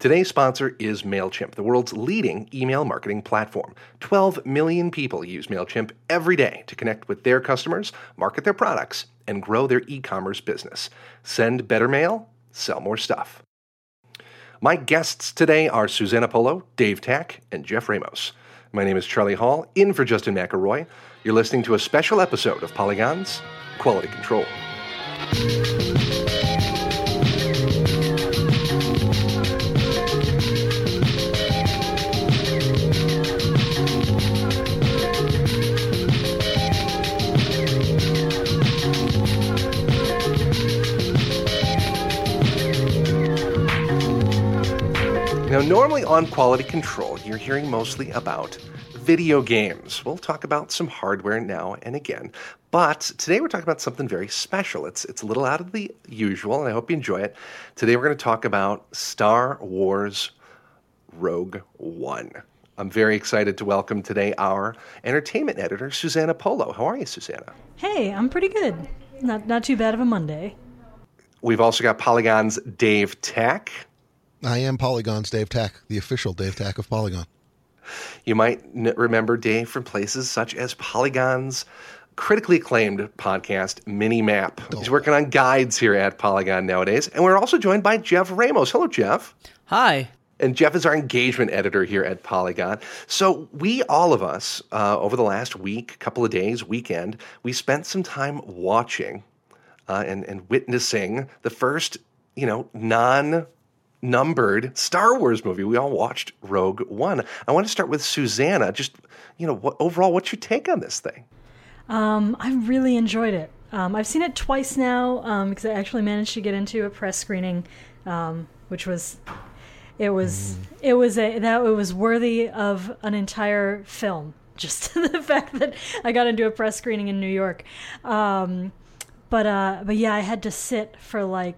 Today's sponsor is MailChimp, the world's leading email marketing platform. 12 million people use MailChimp every day to connect with their customers, market their products, and grow their e-commerce business. Send better mail, sell more stuff. My guests today are Susana Polo, Dave Tach, and Jeff Ramos. My name is Charlie Hall, in for Justin McElroy. You're listening to a special episode of Polygon's Quality Control. Now, normally on Quality Control, you're hearing mostly about video games. We'll talk about some hardware now and again. But today we're talking about something very special. It's a little out of the usual, and I hope you enjoy it. Today we're going to talk about Star Wars Rogue One. I'm very excited to welcome today our entertainment editor, Susana Polo. How are you, Susana? Hey, I'm pretty good. Not too bad of a Monday. We've also got Polygon's Dave Tach. I am Polygon's Dave Tach, the official Dave Tach of Polygon. You might remember Dave from places such as Polygon's critically acclaimed podcast, Minimap. He's working on guides here at Polygon nowadays. And we're also joined by Jeff Ramos. Hello, Jeff. Hi. And Jeff is our engagement editor here at Polygon. So we, all of us, over the last week, couple of days, weekend, we spent some time watching and witnessing the first, numbered Star Wars movie. We all watched Rogue One. I want to start with Susana. Just, overall, what's your take on this thing? I really enjoyed it. I've seen it twice now because I actually managed to get into a press screening, which was worthy of an entire film. Just the fact that I got into a press screening in New York. But yeah, I had to sit for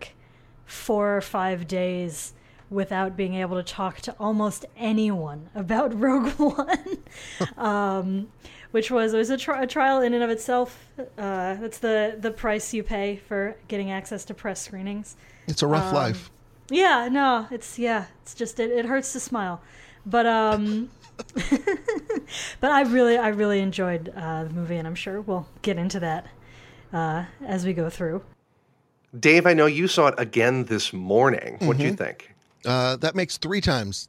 4 or 5 days without being able to talk to almost anyone about Rogue One, which was a trial in and of itself. That's the price you pay for getting access to press screenings. It's a rough life. Yeah, no, it's just it hurts to smile, but but I really enjoyed the movie, and I'm sure we'll get into that as we go through. Dave, I know you saw it again this morning. What do you think? That makes 3 times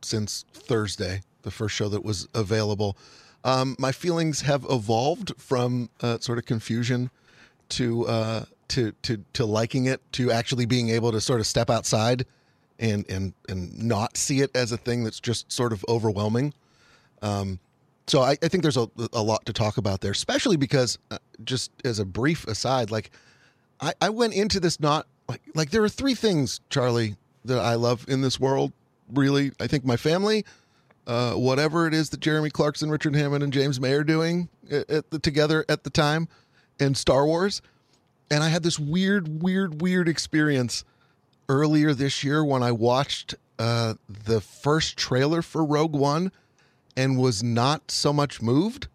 since Thursday, the first show that was available. My feelings have evolved from sort of confusion to liking it, to actually being able to sort of step outside and not see it as a thing that's just sort of overwhelming. So I think there's a lot to talk about there, especially because just as a brief aside, I went into this not like there are 3 things, Charlie, that I love in this world. Really, I think my family, whatever it is that Jeremy Clarkson, Richard Hammond, and James May are doing together at the time, and Star Wars. And I had this weird experience earlier this year when I watched the first trailer for Rogue One, and was not so much moved.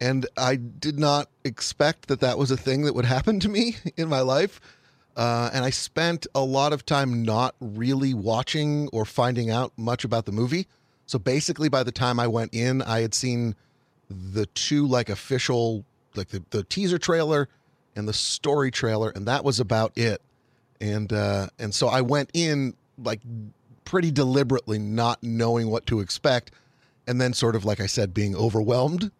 And I did not expect that was a thing that would happen to me in my life. And I spent a lot of time not really watching or finding out much about the movie. So basically by the time I went in, I had seen the 2 official, the teaser trailer and the story trailer. And that was about it. And so I went in pretty deliberately, not knowing what to expect. And then sort of, like I said, being overwhelmed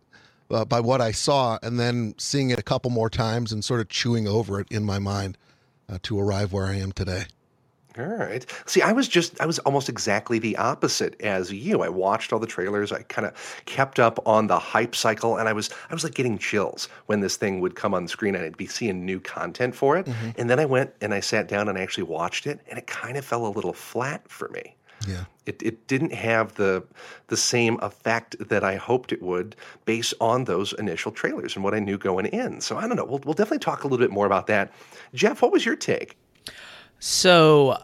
by what I saw, and then seeing it a couple more times and sort of chewing over it in my mind to arrive where I am today. All right. See, I was almost exactly the opposite as you. I watched all the trailers. I kind of kept up on the hype cycle, and I was getting chills when this thing would come on the screen and I'd be seeing new content for it. Mm-hmm. And then I went and I sat down and I actually watched it, and it kind of fell a little flat for me. Yeah, it didn't have the same effect that I hoped it would based on those initial trailers and what I knew going in. So I don't know. We'll definitely talk a little bit more about that. Jeff, what was your take? So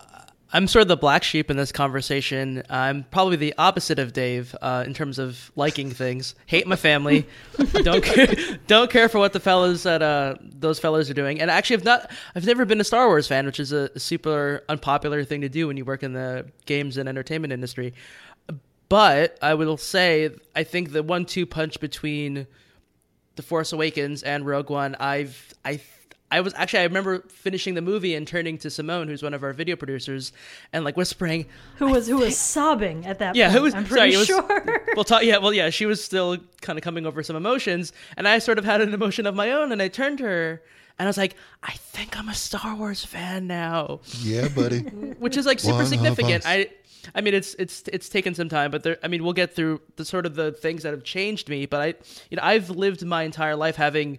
I'm sort of the black sheep in this conversation. I'm probably the opposite of Dave in terms of liking things. Hate my family. Don't care for what the fellas at those fellas are doing. And actually, I've never been a Star Wars fan, which is a super unpopular thing to do when you work in the games and entertainment industry. But I will say, I think the 1-2 punch between The Force Awakens and Rogue One, I remember finishing the movie and turning to Simone, who's one of our video producers, and like whispering, who was sobbing at that point. I'm pretty sure. She was still kind of coming over some emotions, and I sort of had an emotion of my own, and I turned to her and I was like, I think I'm a Star Wars fan now. Yeah, buddy. Which is like super significant. I mean, it's taken some time, but we'll get through the sort of the things that have changed me, but I've lived my entire life having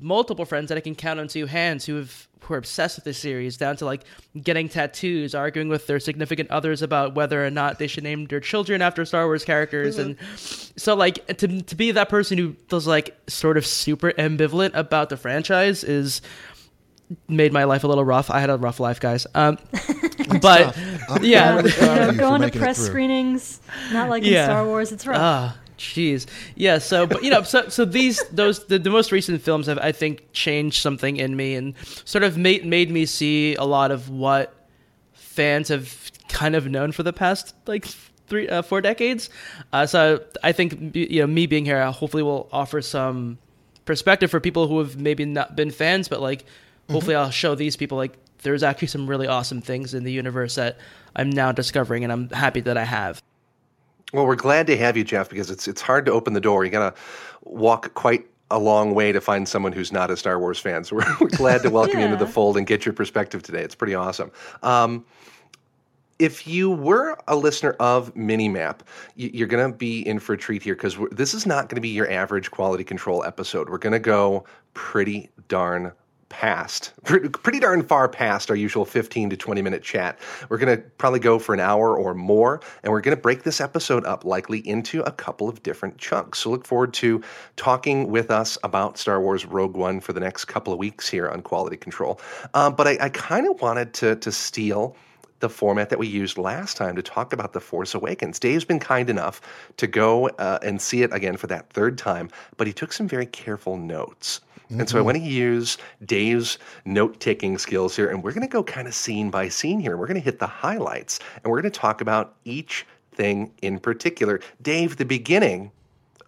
multiple friends that I can count on two hands who are obsessed with this series, down to like getting tattoos, arguing with their significant others about whether or not they should name their children after Star Wars characters. Mm-hmm. And so like to be that person who feels like sort of super ambivalent about the franchise is made my life a little rough. I had a rough life, guys. But yeah, going to press screenings, not liking Star Wars, it's rough. Jeez. Yeah. So, but so the most recent films have, I think, changed something in me and sort of made me see a lot of what fans have kind of known for the past like 4 decades. So I think, me being here, hopefully will offer some perspective for people who have maybe not been fans, but like, hopefully I'll show these people like there's actually some really awesome things in the universe that I'm now discovering, and I'm happy that I have. Well, we're glad to have you, Jeff, because it's hard to open the door. You got to walk quite a long way to find someone who's not a Star Wars fan. So we're glad to welcome you into the fold and get your perspective today. It's pretty awesome. If you were a listener of Minimap, you're going to be in for a treat here, because this is not going to be your average Quality Control episode. We're going to go pretty darn far past our usual 15 to 20 minute chat. We're going to probably go for an hour or more, and we're going to break this episode up likely into a couple of different chunks. So look forward to talking with us about Star Wars Rogue One for the next couple of weeks here on Quality Control. But I kind of wanted to steal the format that we used last time to talk about The Force Awakens. Dave's been kind enough to go and see it again for that third time, but he took some very careful notes. Mm-hmm. And so I want to use Dave's note-taking skills here, and we're going to go kind of scene by scene here. We're going to hit the highlights, and we're going to talk about each thing in particular. Dave, the beginning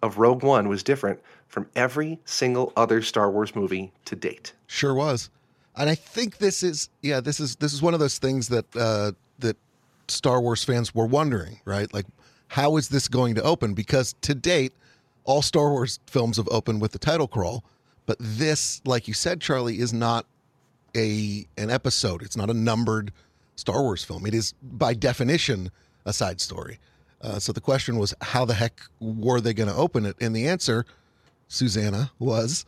of Rogue One was different from every single other Star Wars movie to date. Sure was. And I think this is one of those things that that Star Wars fans were wondering, right? Like, how is this going to open? Because to date, all Star Wars films have opened with the title crawl. But this, like you said, Charlie, is not an episode. It's not a numbered Star Wars film. It is, by definition, a side story. So the question was, how the heck were they going to open it? And the answer, Susana, was...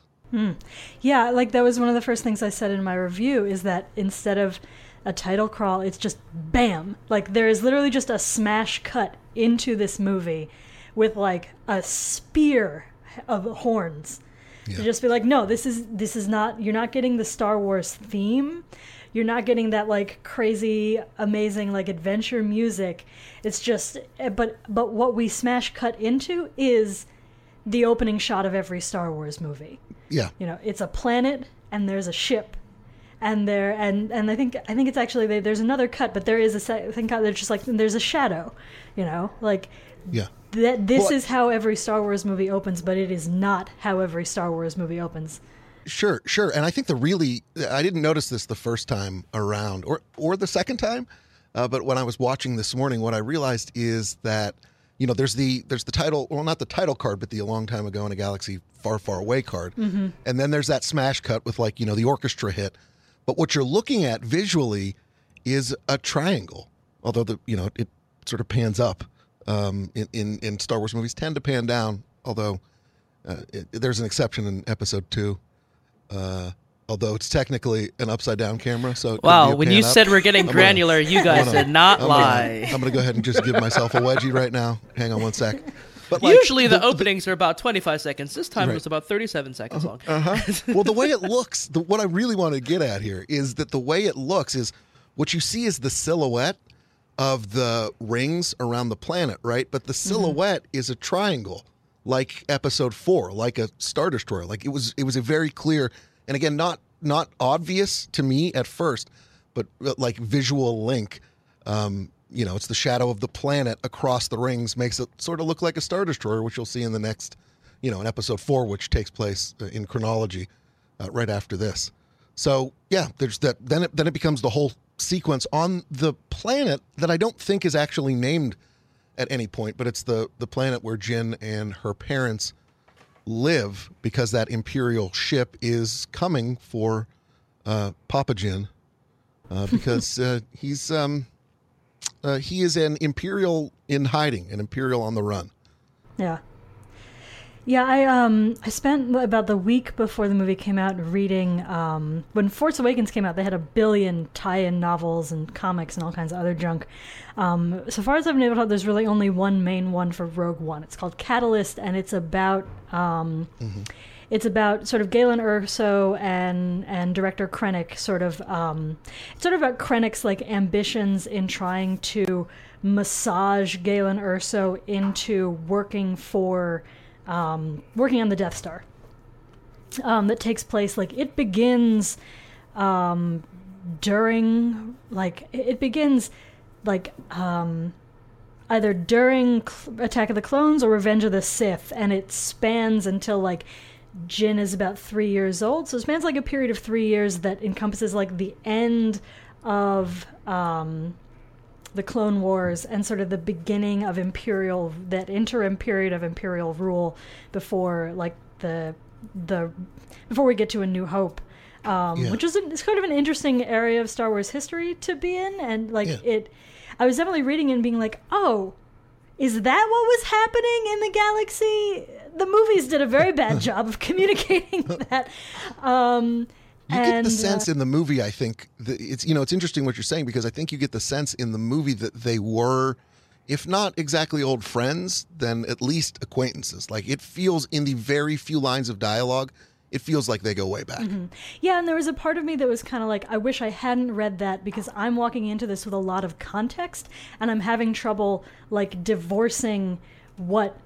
Yeah, like that was one of the first things I said in my review, is that instead of a title crawl, it's just bam. Like, there is literally just a smash cut into this movie with like a spear of horns. Yeah. To just be like, no, this is not, you're not getting the Star Wars theme. You're not getting that like crazy, amazing, like adventure music. It's just, but what we smash cut into is the opening shot of every Star Wars movie. Yeah. It's a planet and there's a ship and I think it's actually, there's another cut, but there is a thing cut. They're just like, there's a shadow, like, yeah. This is how every Star Wars movie opens, but it is not how every Star Wars movie opens. Sure. And I think I didn't notice this the first time around or the second time, but when I was watching this morning, what I realized is that, there's the title, well, not the title card, but the A Long Time Ago in a Galaxy Far, Far Away card. Mm-hmm. And then there's that smash cut with like, the orchestra hit. But what you're looking at visually is a triangle, although it sort of pans up. In Star Wars movies tend to pan down, although there's an exception in Episode 2, although it's technically an upside-down camera. So wow, when you said we're getting granular, you guys did not lie. I'm going to go ahead and just give myself a wedgie right now. Hang on one sec. But like, usually the openings are about 25 seconds. This time it was about 37 seconds long. Well, the way it looks, what I really want to get at here is that the way it looks is what you see is the silhouette of the rings around the planet, right? But the silhouette is a triangle, like Episode 4, like a Star Destroyer. Like it was a very clear, and again, not obvious to me at first, but like visual link. You know, it's the shadow of the planet across the rings makes it sort of look like a Star Destroyer, which you'll see in the next, you know, in Episode 4, which takes place in chronology right after this. So yeah, there's that. Then it becomes the whole sequence on the planet that I don't think is actually named at any point, but it's the planet where Jyn and her parents live, because that Imperial ship is coming for Papa Jyn, because he is an Imperial in hiding, an Imperial on the run. Yeah. Yeah, I spent about the week before the movie came out reading, when Force Awakens came out, they had 1 billion tie-in novels and comics and all kinds of other junk. So far as I've been able to tell, there's really only one main one for Rogue One. It's called Catalyst, and it's about it's about sort of Galen Erso and director Krennic, it's sort of about Krennic's like ambitions in trying to massage Galen Erso into working on the Death Star. That takes place, like, it begins either during Attack of the Clones or Revenge of the Sith, and it spans until like Jyn is about 3 years old. So it spans like a period of 3 years that encompasses like the end of the Clone Wars and sort of the beginning of Imperial, that interim period of Imperial rule before like before we get to A New Hope, which is it's kind of an interesting area of Star Wars history to be in. And I was definitely reading and being like, oh, is that what was happening in the galaxy? The movies did a very bad job of communicating that. You get the sense in the movie, I think, that it's interesting what you're saying, because I think you get the sense in the movie that they were, if not exactly old friends, then at least acquaintances. Like, it feels in the very few lines of dialogue, it feels like they go way back. Mm-hmm. Yeah, and there was a part of me that was kind of like, I wish I hadn't read that, because I'm walking into this with a lot of context, and I'm having trouble, like, divorcing what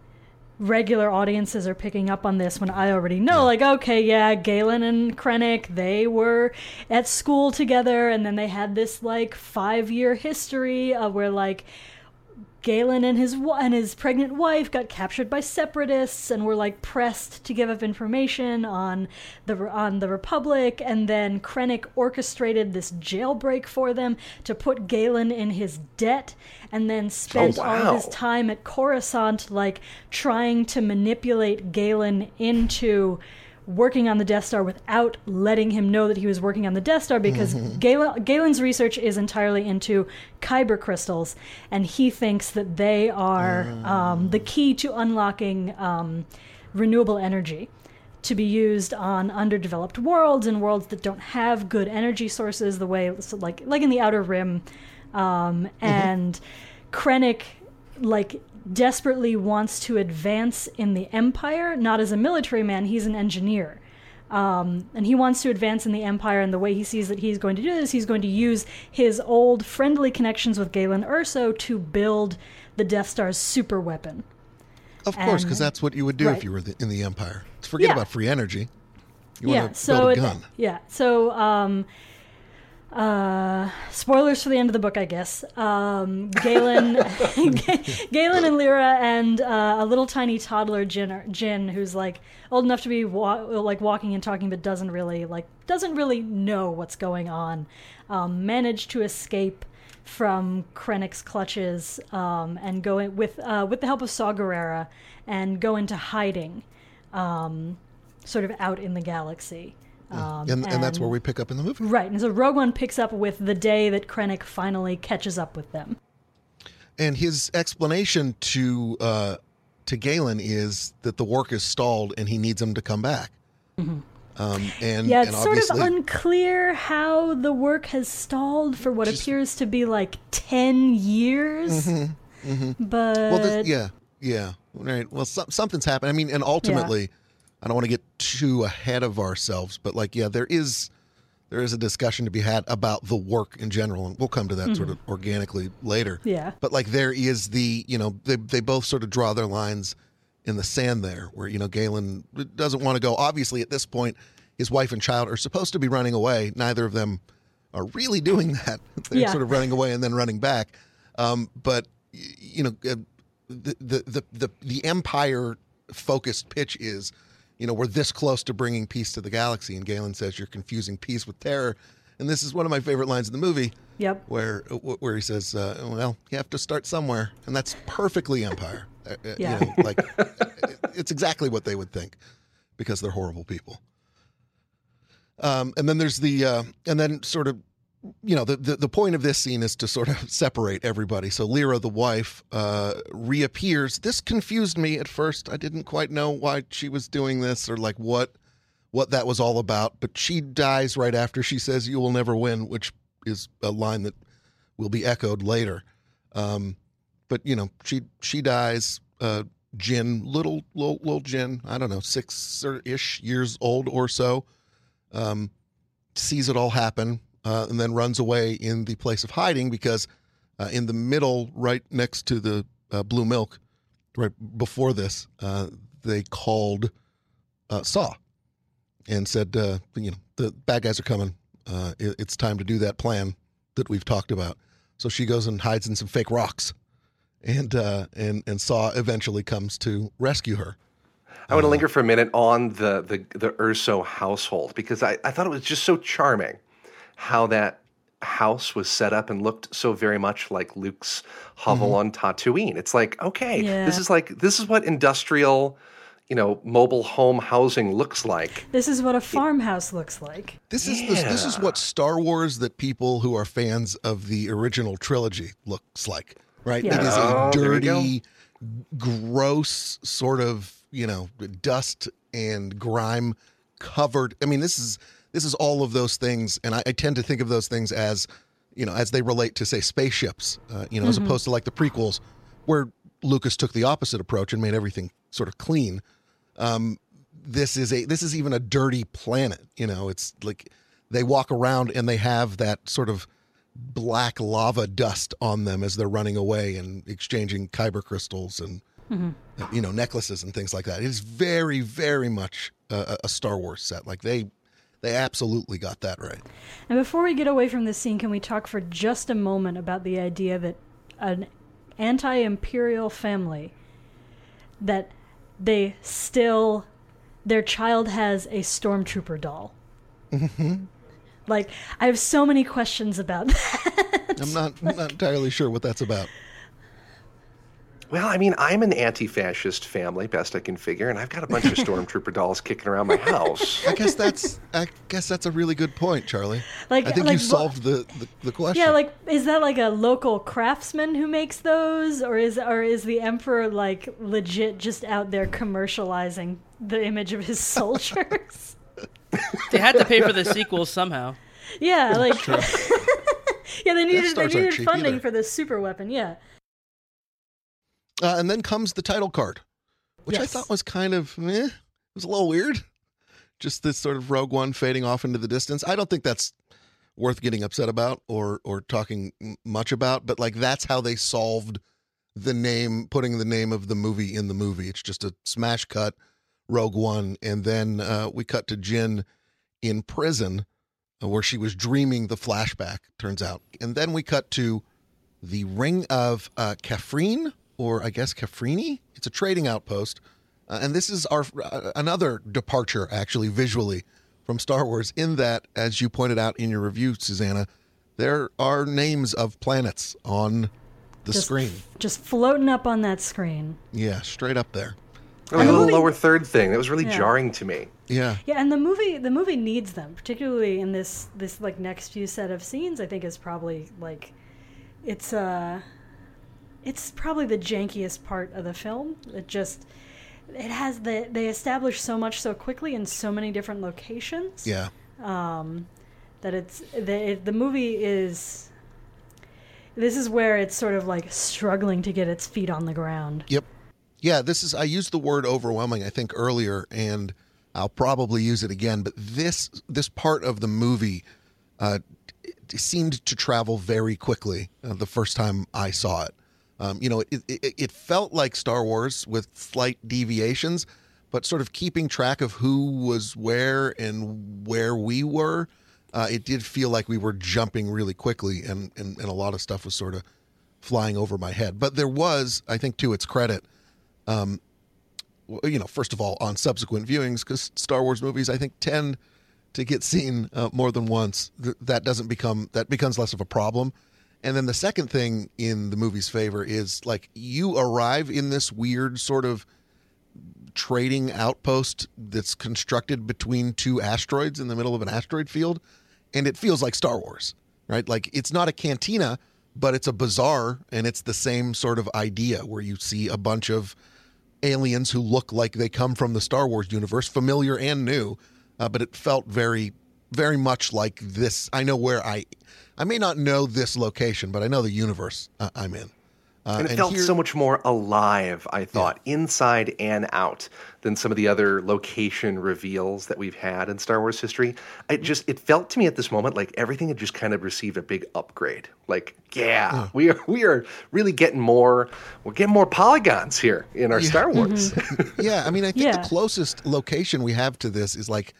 regular audiences are picking up on this when I already know, Galen and Krennic, they were at school together, and then they had this, like, 5-year history where, like, Galen and his pregnant wife got captured by separatists and were, like, pressed to give up information on the Republic, and then Krennic orchestrated this jailbreak for them to put Galen in his debt, and then spent all his time at Coruscant, like, trying to manipulate Galen into working on the Death Star without letting him know that he was working on the Death Star, because Galen's research is entirely into kyber crystals, and he thinks that they are the key to unlocking renewable energy to be used on underdeveloped worlds and worlds that don't have good energy sources, the way like in the Outer Rim, and Krennic, like, desperately wants to advance in the Empire, not as a military man, he's an engineer. And he wants to advance in the Empire, and the way he sees that he's going to do this, he's going to use his old friendly connections with Galen Erso to build the Death Star's super weapon. Of course, because that's what you would do if you were in the Empire. Forget about free energy. You want to build a gun. Spoilers for the end of the book, I guess. Galen and Lyra and a little tiny toddler Jyn, who's like old enough to be walking and talking, but doesn't really know what's going on, manage to escape from Krennic's clutches and go in with the help of Saw Gerrera and go into hiding, sort of out in the galaxy. And that's where we pick up in the movie. Right, and so Rogue One picks up with the day that Krennic finally catches up with them. And his explanation to Galen is that the work is stalled and he needs him to come back. Mm-hmm. It's sort of unclear how the work has stalled for what appears to be like 10 years. Mm-hmm, mm-hmm. But... Right. Well, something's happened. I mean, and ultimately... Yeah. I don't want to get too ahead of ourselves, but there is there is a discussion to be had about the work in general, and we'll come to that sort of organically later. Yeah. But like there is the, you know, they both sort of draw their lines in the sand there where, you know, Galen doesn't want to go. Obviously, at this point, his wife and child are supposed to be running away. Neither of them are really doing that. They're sort of running away and then running back. But, you know, the Empire-focused pitch is, you know, we're this close to bringing peace to the galaxy. And Galen says, you're confusing peace with terror. And this is one of my favorite lines in the movie. Yep. Where he says, well, you have to start somewhere. And that's perfectly Empire. Yeah. You know, like, it's exactly what they would think because they're horrible people. And then there's the, and then sort of, you know, the point of this scene is to sort of separate everybody. So Lyra, the wife, reappears. This confused me at first. I didn't quite know why she was doing this or like what that was all about. But she dies right after she says, you will never win, which is a line that will be echoed later. But, you know, she dies. Jyn, little Jyn, I don't know, 6-ish years old or so, sees it all happen. And then runs away in the place of hiding because in the middle, right next to the blue milk, right before this, they called Saw and said, you know, the bad guys are coming. It's time to do that plan that we've talked about. So she goes and hides in some fake rocks, and Saw eventually comes to rescue her. I want to linger for a minute on the Erso household because I thought it was just so charming how that house was set up and looked so very much like Luke's hovel on Tatooine. It's like, okay, this is what industrial, you know, mobile home housing looks like. This is what a farmhouse looks like. This is what Star Wars that people who are fans of the original trilogy looks like, right? Yeah. It is a dirty, gross sort of, you know, dust and grime covered. I mean, this is all of those things, and I tend to think of those things as, you know, as they relate to, say, spaceships, you know, as opposed to like the prequels, where Lucas took the opposite approach and made everything sort of clean. This is even a dirty planet, you know. It's like they walk around and they have that sort of black lava dust on them as they're running away and exchanging kyber crystals and you know, necklaces and things like that. It's very, very much a Star Wars set. Like They absolutely got that right. And before we get away from this scene, can we talk for just a moment about the idea that an anti-imperial family, that they still, their child has a stormtrooper doll? Mm-hmm. Like, I have so many questions about that. I'm not entirely sure what that's about. Well, I mean, I'm an anti-fascist family, best I can figure, and I've got a bunch of stormtrooper dolls kicking around my house. I guess that's a really good point, Charlie. Like, I think you solved the question. Yeah, like, is that like a local craftsman who makes those, or is the Emperor like legit just out there commercializing the image of his soldiers? They had to pay for the sequels somehow. Yeah, like, yeah, they needed funding either for this super weapon. Yeah. And then comes the title card, which I thought was kind of, it was a little weird. Just this sort of Rogue One fading off into the distance. I don't think that's worth getting upset about or talking much about, but like that's how they solved the name, putting the name of the movie in the movie. It's just a smash cut, Rogue One. And then we cut to Jyn in prison where she was dreaming the flashback, turns out. And then we cut to the Ring of Kafrine. Or I guess Kafrini. It's a trading outpost. And this is our another departure, actually, visually from Star Wars in that, as you pointed out in your review, Susanna, there are names of planets on the screen. Just floating up on that screen. Yeah, straight up there. A little lower third thing. That was really jarring to me. Yeah. Yeah, and the movie needs them, particularly in this like next few set of scenes, I think is probably like it's probably the jankiest part of the film. They establish so much so quickly in so many different locations. Yeah. That it's the movie is. This is where it's sort of like struggling to get its feet on the ground. Yep. Yeah. I used the word overwhelming, I think, earlier, and I'll probably use it again. But this part of the movie seemed to travel very quickly the first time I saw it. It felt like Star Wars with slight deviations, but sort of keeping track of who was where and where we were, it did feel like we were jumping really quickly, and a lot of stuff was sort of flying over my head. But there was, I think, to its credit, first of all, on subsequent viewings, because Star Wars movies, I think, tend to get seen more than once. That becomes less of a problem. And then the second thing in the movie's favor is, like, you arrive in this weird sort of trading outpost that's constructed between two asteroids in the middle of an asteroid field, and it feels like Star Wars, right? Like, it's not a cantina, but it's a bazaar, and it's the same sort of idea where you see a bunch of aliens who look like they come from the Star Wars universe, familiar and new, but it felt very... very much like this. I know where I may not know this location, but I know the universe I'm in. And felt so much more alive, I thought, inside and out, than some of the other location reveals that we've had in Star Wars history. It felt to me at this moment like everything had just kind of received a big upgrade. Like, we are really getting more. We're getting more polygons here in our Star Wars. Mm-hmm. I think the closest location we have to this is like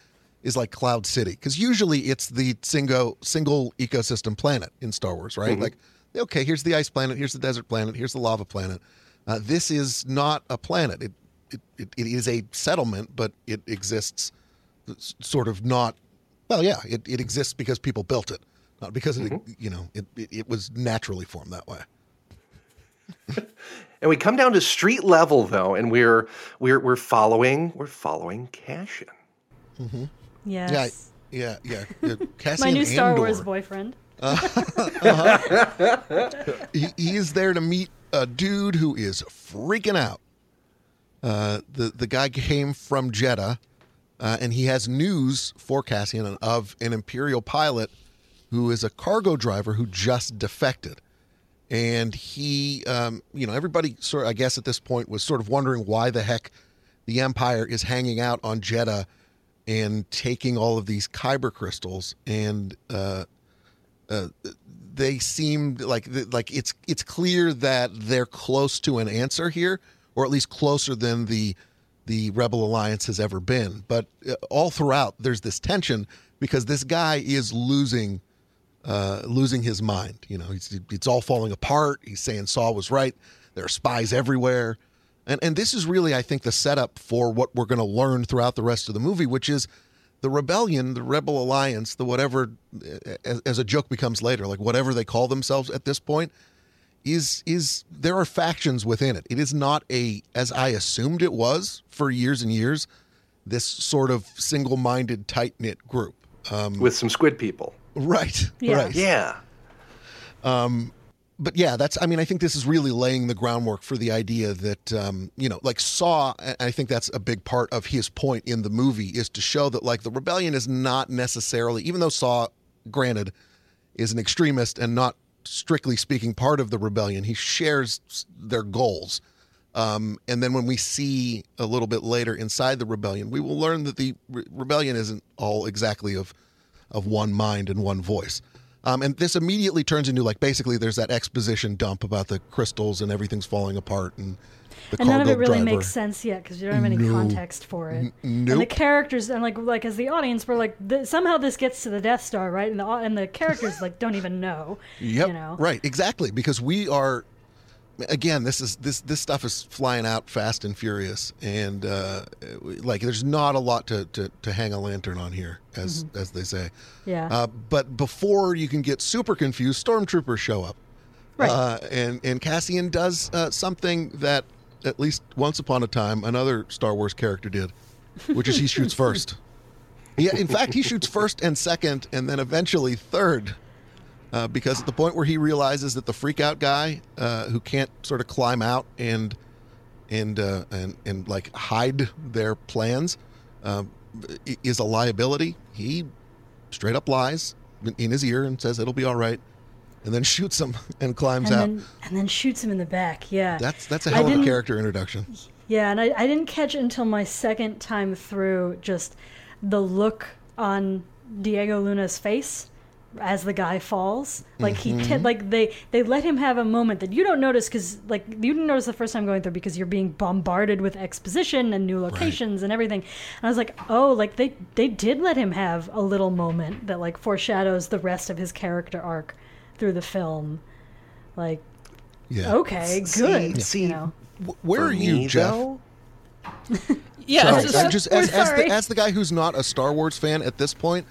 Cloud City, because usually it's the single ecosystem planet in Star Wars, right? Mm-hmm. Like, okay, here's the ice planet, here's the desert planet, here's the lava planet. This is not a planet. It is a settlement, but it exists sort of not... Well, yeah, it exists because people built it, not because it was naturally formed that way. And we come down to street level, though, and we're following Cassian. Mm-hmm. Yes. Yeah. My new Star Wars boyfriend. He's there to meet a dude who is freaking out. The guy came from Jedha, and he has news for Cassian of an Imperial pilot who is a cargo driver who just defected. And he, everybody sort of, I guess at this point, was sort of wondering why the heck the Empire is hanging out on Jedha and taking all of these kyber crystals, and they seem like it's clear that they're close to an answer here, or at least closer than the Rebel Alliance has ever been. But all throughout, there's this tension because this guy is losing his mind. It's all falling apart. He's saying Saw was right. There are spies everywhere. And this is really, I think, the setup for what we're going to learn throughout the rest of the movie, which is the rebellion, the Rebel Alliance, the whatever, as a joke becomes later, like whatever they call themselves at this point, is there are factions within it. It is not as I assumed it was for years and years, this sort of single-minded, tight-knit group. With some squid people. Right. Yeah. Right. Yeah. But yeah, I think this is really laying the groundwork for the idea that, like Saw, I think that's a big part of his point in the movie, is to show that, like, the rebellion is not necessarily, even though Saw, granted, is an extremist and not strictly speaking part of the rebellion, he shares their goals. And then when we see a little bit later inside the rebellion, we will learn that the rebellion isn't all exactly of one mind and one voice. And this immediately turns into, like, basically there's that exposition dump about the crystals and everything's falling apart and the cargo driver. And none of it really makes sense yet because you don't have any context for it. Nope. And the characters, and like as the audience, we're like, somehow this gets to the Death Star, right? And the characters, like, don't even know. Yep. Right, exactly. Because we are, again, this stuff is flying out fast and furious. And, like, there's not a lot to hang a lantern on here, as they say. Yeah. But before you can get super confused, stormtroopers show up. Right. And Cassian does something that, at least once upon a time, another Star Wars character did, which is he shoots first. Yeah, in fact, he shoots first and second, and then eventually third. Because at the point where he realizes that the freak-out guy who can't sort of climb out and like hide their plans is a liability, he straight up lies in his ear and says it'll be all right, and then shoots him and climbs out. And then shoots him in the back, yeah. That's a hell of a character introduction. Yeah, and I didn't catch until my second time through just the look on Diego Luna's face as the guy falls. Like mm-hmm. they let him have a moment that you don't notice because like you didn't notice the first time going through because you're being bombarded with exposition and new locations right. and everything. And I was like, oh, like they did let him have a little moment that like foreshadows the rest of his character arc through the film. Like, yeah. okay, good. See, you know. Where are you, Jeff? Yeah, as the guy who's not a Star Wars fan at this point,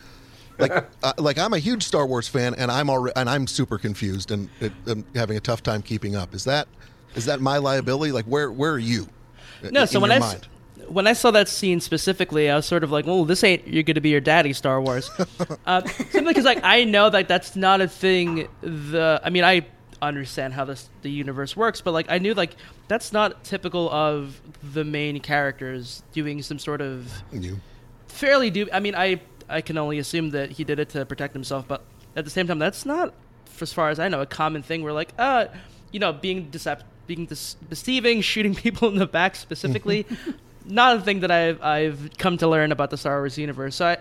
like I'm a huge Star Wars fan, and I'm super confused and having a tough time keeping up. Is that my liability? Like, where are you? No. So when I saw that scene specifically, I was sort of like, "Oh, this ain't you're going to be your daddy, Star Wars," simply because like I know that that's not a thing. I understand how the universe works, but like I knew like that's not typical of the main characters doing some sort of I can only assume that he did it to protect himself, but at the same time that's not, as far as I know, a common thing where like being deceiving, shooting people in the back specifically not a thing that I've come to learn about the Star Wars universe. So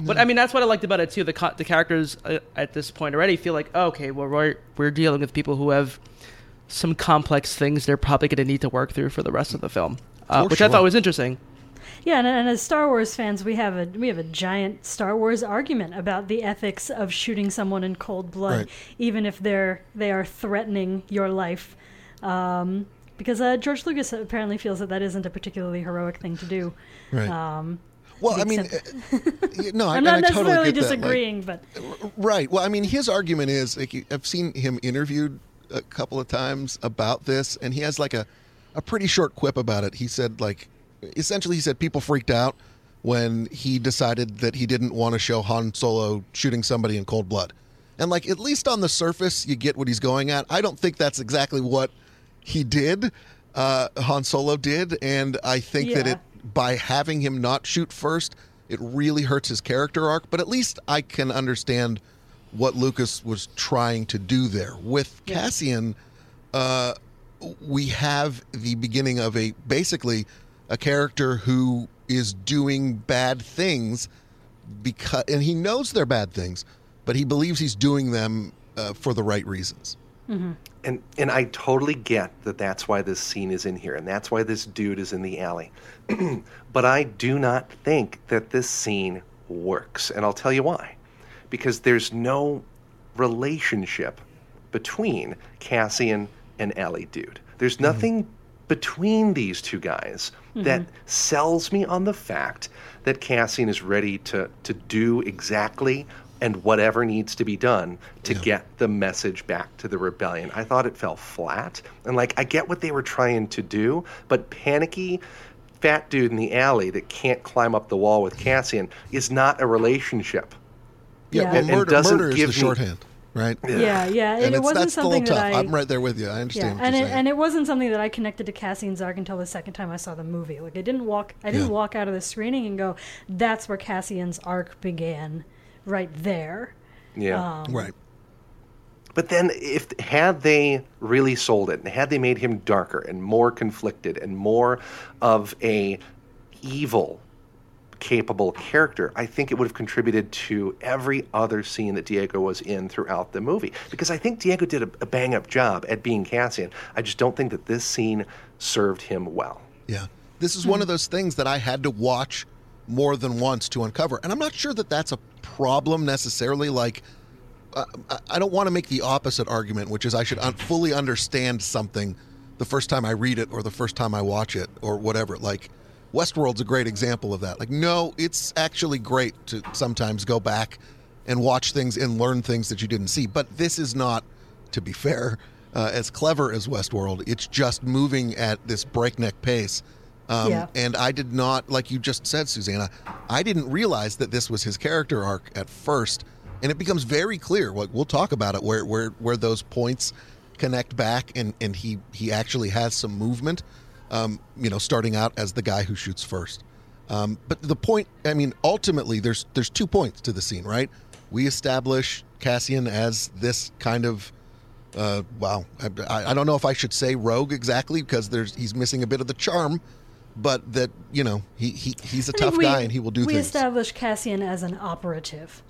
but I mean that's what I liked about it too. The characters at this point already feel like, oh, okay, well we're dealing with people who have some complex things they're probably going to need to work through for the rest of the film, which I thought was interesting. Yeah, and as Star Wars fans, we have a giant Star Wars argument about the ethics of shooting someone in cold blood, right. even if they are threatening your life. Because George Lucas apparently feels that isn't a particularly heroic thing to do. Right. Well, I mean, no, I'm not necessarily totally disagreeing, that. Like, but right. Well, I mean, his argument is like, I've seen him interviewed a couple of times about this, and he has like a pretty short quip about it. He said, like, essentially, he said people freaked out when he decided that he didn't want to show Han Solo shooting somebody in cold blood, and like at least on the surface, you get what he's going at. I don't think that's exactly what he did, Han Solo did, and I think that by having him not shoot first, it really hurts his character arc, but at least I can understand what Lucas was trying to do there. With Cassian, we have the beginning of basically a character who is doing bad things, and he knows they're bad things, but he believes he's doing them for the right reasons. Mm-hmm. And I totally get that that's why this scene is in here, and that's why this dude is in the alley. But I do not think that this scene works, and I'll tell you why. Because there's no relationship between Cassian and alley dude. There's nothing between these two guys that sells me on the fact that Cassian is ready to do exactly and whatever needs to be done to get the message back to the rebellion. I thought it fell flat. And, like, I get what they were trying to do, but panicky fat dude in the alley that can't climb up the wall with Cassian is not a relationship. Yeah, well, murder is the shorthand, right? Yeah. And that's still tough. I'm right there with you. I understand what you're saying. And it wasn't something that I connected to Cassian's arc until the second time I saw the movie. Like, I didn't walk out of the screening and go, that's where Cassian's arc began. Right there. Yeah. Right. But then had they really sold it and had they made him darker and more conflicted and more of a evil capable character, I think it would have contributed to every other scene that Diego was in throughout the movie. Because I think Diego did a bang-up job at being Cassian. I just don't think that this scene served him well. Yeah. This is one of those things that I had to watch more than once to uncover. And I'm not sure that that's a problem necessarily. Like, I don't want to make the opposite argument, which is I should fully understand something the first time I read it or the first time I watch it or whatever. Like, Westworld's a great example of that. Like, no, it's actually great to sometimes go back and watch things and learn things that you didn't see. But this is not, to be fair, as clever as Westworld. It's just moving at this breakneck pace. And I did not, like you just said, Susana, I didn't realize that this was his character arc at first, and it becomes very clear. Like, we'll talk about it where those points connect back, and he actually has some movement. Starting out as the guy who shoots first. But the point, I mean, ultimately, there's 2 points to the scene, right? We establish Cassian as this kind of Wow. I don't know if I should say rogue exactly, because he's missing a bit of the charm, but that, you know, he's a tough guy and he will do things. We established Cassian as an operative.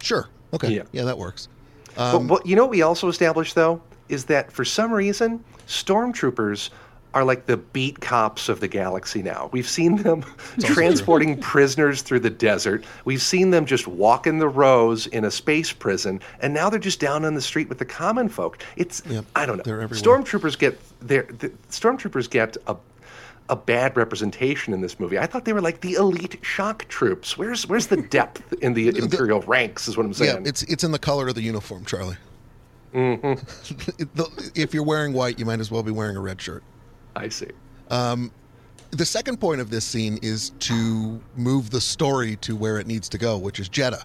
Sure. Okay. Yeah, that works. But you know what we also established, though, is that for some reason, stormtroopers are like the beat cops of the galaxy now. We've seen them transporting prisoners through the desert. We've seen them just walking the rows in a space prison, and now they're just down on the street with the common folk. It's I don't know. Stormtroopers get a bad representation in this movie. I thought they were like the elite shock troops. Where's the depth in the imperial ranks? Is what I'm saying. Yeah, it's in the color of the uniform, Charlie. Mm-hmm. If you're wearing white, you might as well be wearing a red shirt. I see. The second point of this scene is to move the story to where it needs to go, which is Jedha,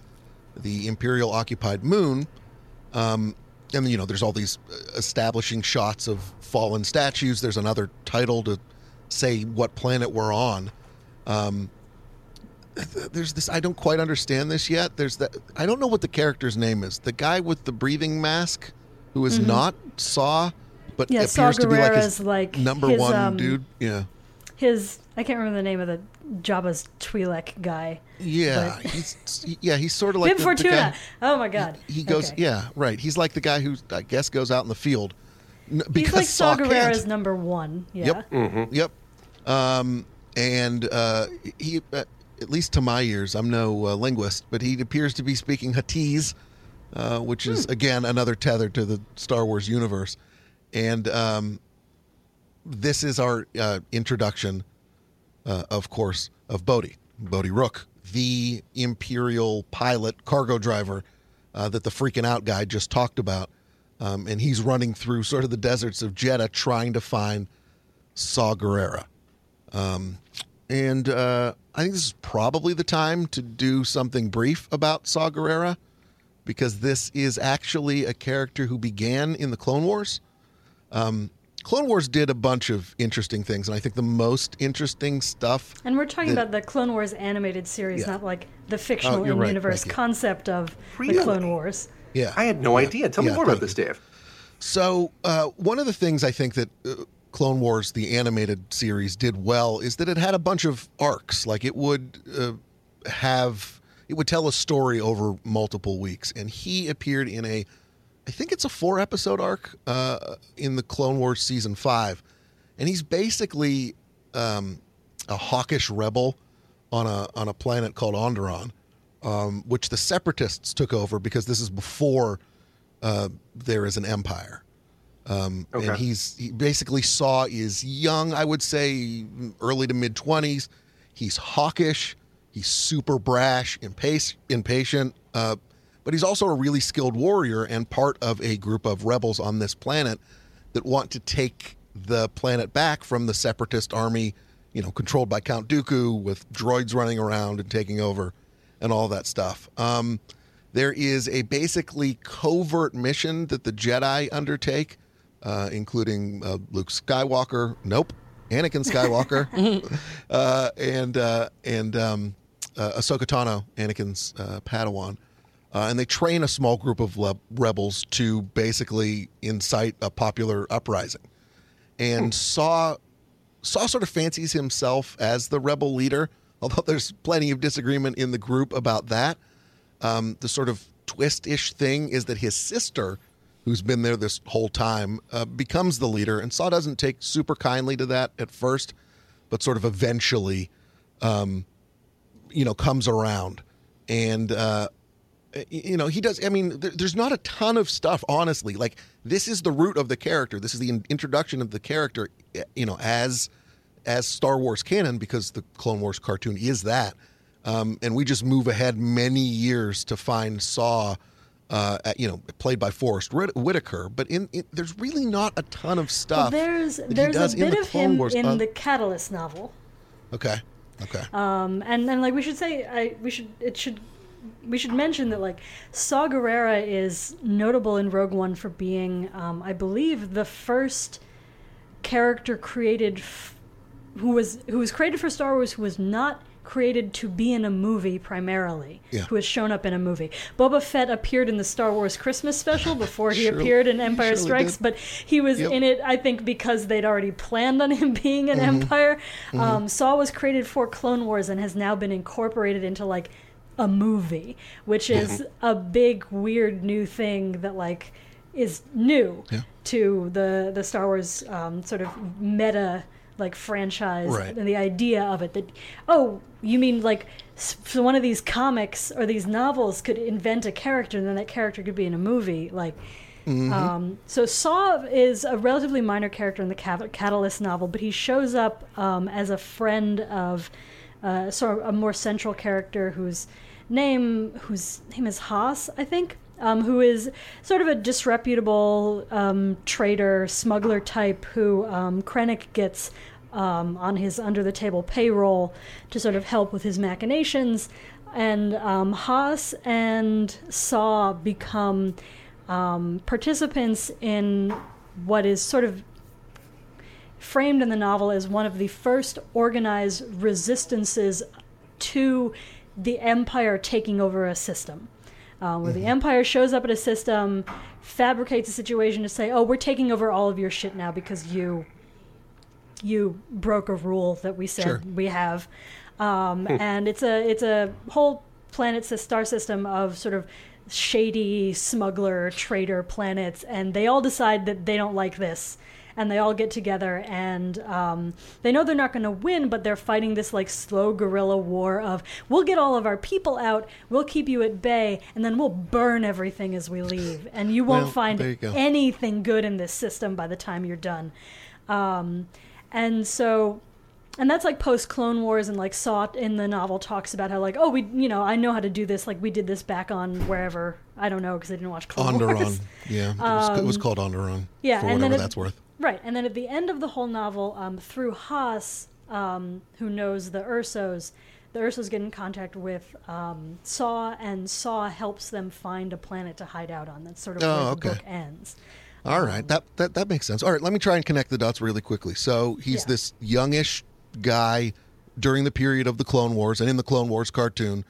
the Imperial-occupied moon. And, you know, there's all these establishing shots of fallen statues. There's another title to say what planet we're on. There's this, I don't quite understand this yet. I don't know what the character's name is. The guy with the breathing mask who is not Saw... But yeah, appears Saw to be like his number one dude. Yeah, I can't remember the name of the Jabba's Twi'lek guy. Yeah, he's sort of like Bib Fortuna. The guy, oh my God, he goes. Okay. Yeah, right. He's like the guy who I guess goes out in the field. Because he's like Saw Gerrera's number one. Yeah. Yep. Mm-hmm. Yep. He, at least to my ears, I'm no linguist, but he appears to be speaking Huttese, which is again another tether to the Star Wars universe. And this is our introduction, of course, of Bodhi Rook, the Imperial pilot cargo driver that the freaking out guy just talked about. And he's running through sort of the deserts of Jedha trying to find Saw Gerrera. I think this is probably the time to do something brief about Saw Gerrera, because this is actually a character who began in the Clone Wars. Clone Wars did a bunch of interesting things, and I think the most interesting stuff... And we're talking about the Clone Wars animated series, not like the fictional in-universe concept of the Clone Wars. Yeah, I had no idea. Tell me more about this, Dave. So one of the things I think that Clone Wars, the animated series, did well is that it had a bunch of arcs. Like it would it would tell a story over multiple weeks, and he appeared in I think it's a 4-episode arc in the Clone Wars Season 5. And he's basically a hawkish rebel on a planet called Onderon, which the Separatists took over because this is before there is an empire. And he basically Saw is young, I would say, early to mid-20s. He's hawkish. He's super brash, impatient, but he's also a really skilled warrior and part of a group of rebels on this planet that want to take the planet back from the separatist army, you know, controlled by Count Dooku, with droids running around and taking over and all that stuff. There is a basically covert mission that the Jedi undertake, including Luke Skywalker. Nope. Anakin Skywalker. and Ahsoka Tano, Anakin's Padawan. And they train a small group of rebels to basically incite a popular uprising. And Saw sort of fancies himself as the rebel leader, although there's plenty of disagreement in the group about that. The sort of twist-ish thing is that his sister, who's been there this whole time, becomes the leader. And Saw doesn't take super kindly to that at first, but sort of eventually, comes around. And... he does. I mean, there's not a ton of stuff, honestly. Like, this is the root of the character. This is the introduction of the character, as Star Wars canon, because the Clone Wars cartoon is that. And we just move ahead many years to find Saw, played by Forrest Whitaker. But there's really not a ton of stuff. Well, there's a bit of him in the Catalyst novel. Okay. We should mention that, Saw Gerrera is notable in Rogue One for being, I believe, the first character created who was created for Star Wars who was not created to be in a movie primarily, who has shown up in a movie. Boba Fett appeared in the Star Wars Christmas special before he appeared in Empire Strikes, but he was in it, I think, because they'd already planned on him being an Empire. Saw was created for Clone Wars and has now been incorporated into, like, a movie, which is a big, weird new thing that, like, is new to the Star Wars sort of meta, like, franchise and the idea of it. That, oh, you mean, like, so one of these comics or these novels could invent a character and then that character could be in a movie, like... So Saw is a relatively minor character in the Catalyst novel, but he shows up as a friend of sort of a more central character whose name is Haas, I think, who is sort of a disreputable trader, smuggler type who Krennic gets on his under-the-table payroll to sort of help with his machinations. And Haas and Saw become... participants in what is sort of framed in the novel as one of the first organized resistances to the Empire taking over a system, where the Empire shows up at a system, fabricates a situation to say, oh, we're taking over all of your shit now because you broke a rule that we said we have. And it's a whole planet star system of sort of shady smuggler trader planets, and they all decide that they don't like this, and they all get together, and they know they're not going to win, but they're fighting this like slow guerrilla war of, we'll get all of our people out, we'll keep you at bay, and then we'll burn everything as we leave, and you won't find anything good in this system by the time you're done. And that's like post Clone Wars, and like Saw in the novel talks about how like, oh, we, you know, I know how to do this. Like we did this back on wherever, I don't know, because I didn't watch Clone Wars. Onderon, it was called Onderon. Yeah, for whatever and then that's worth. Right, and then at the end of the whole novel, through Haas, who knows the Ersos get in contact with Saw, and Saw helps them find a planet to hide out on. That's sort of where the book ends. All right, that makes sense. All right, let me try and connect the dots really quickly. So he's this youngish guy during the period of the Clone Wars and in the Clone Wars cartoon,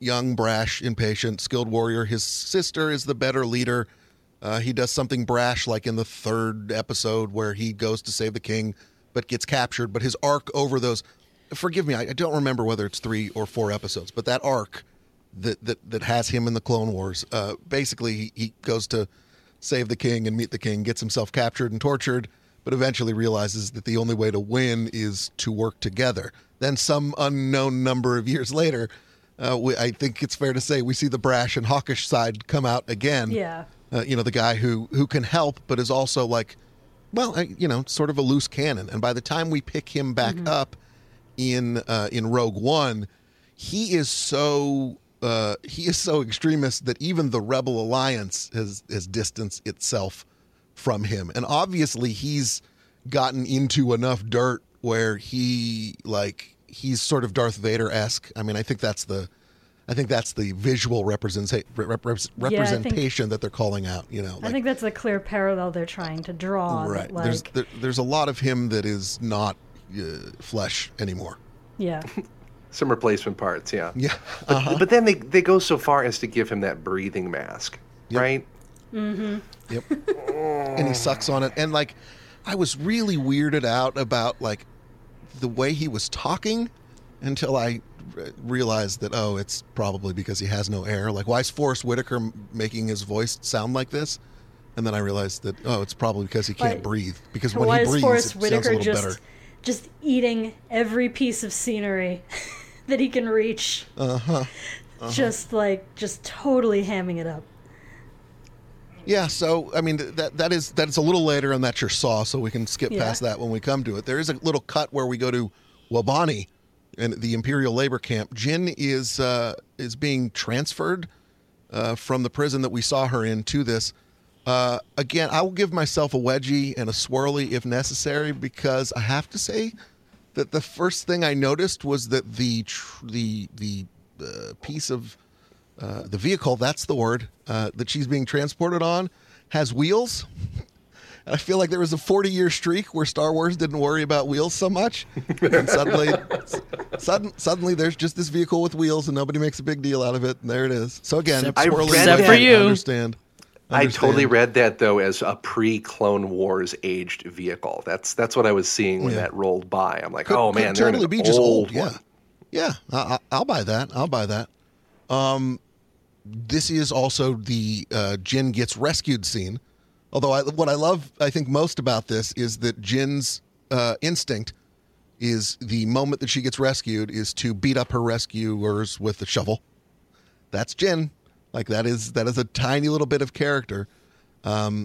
young, brash, impatient, skilled warrior. His sister is the better leader. He does something brash like in the third episode where he goes to save the king but gets captured. But his arc over those, forgive me, I don't remember whether it's 3 or 4 episodes, but that arc that has him in the Clone Wars, basically he goes to save the king and meet the king, gets himself captured and tortured, but eventually realizes that the only way to win is to work together. Then some unknown number of years later, I think it's fair to say we see the brash and hawkish side come out again. Yeah. You know, the guy who can help, but is also like, sort of a loose cannon. And by the time we pick him back up in Rogue One, he is so extremist that even the Rebel Alliance has distanced itself from him, and obviously he's gotten into enough dirt where he's sort of Darth Vader-esque. I mean, I think that's the visual representation that they're calling out. You know, like, I think that's a clear parallel they're trying to draw. Right. That, like, there's a lot of him that is not flesh anymore. Yeah. Some replacement parts. Yeah. Yeah. Uh-huh. But then they go so far as to give him that breathing mask, right? Mm-hmm. Yep. And he sucks on it. And, like, I was really weirded out about, like, the way he was talking until I realized that, oh, it's probably because he has no air. Like, why is Forrest Whitaker making his voice sound like this? And then I realized that, oh, it's probably because he can't breathe. Because when he breathes, Forrest Whitaker sounds a little better. Just eating every piece of scenery that he can reach. Just totally hamming it up. Yeah, so, I mean, that is a little later, and that's your Saw, so we can skip past that when we come to it. There is a little cut where we go to Wabani and the Imperial Labor Camp. Jyn is being transferred from the prison that we saw her in to this. Again, I will give myself a wedgie and a swirly if necessary, because I have to say that the first thing I noticed was that the piece of... the vehicle, that's the word, that she's being transported on has wheels. I feel like there was a 40-year streak where Star Wars didn't worry about wheels so much, and suddenly there's just this vehicle with wheels, and nobody makes a big deal out of it, and there it is. So again, except for you. I totally read that, though, as a pre-Clone Wars aged vehicle. That's what I was seeing when that rolled by. I'm like, could they're totally be just old one. Yeah, I'll buy that. This is also the Jyn gets rescued scene. Although what I love, I think, most about this is that Jin's instinct is the moment that she gets rescued is to beat up her rescuers with a shovel. That's Jyn. Like, that is a tiny little bit of character. This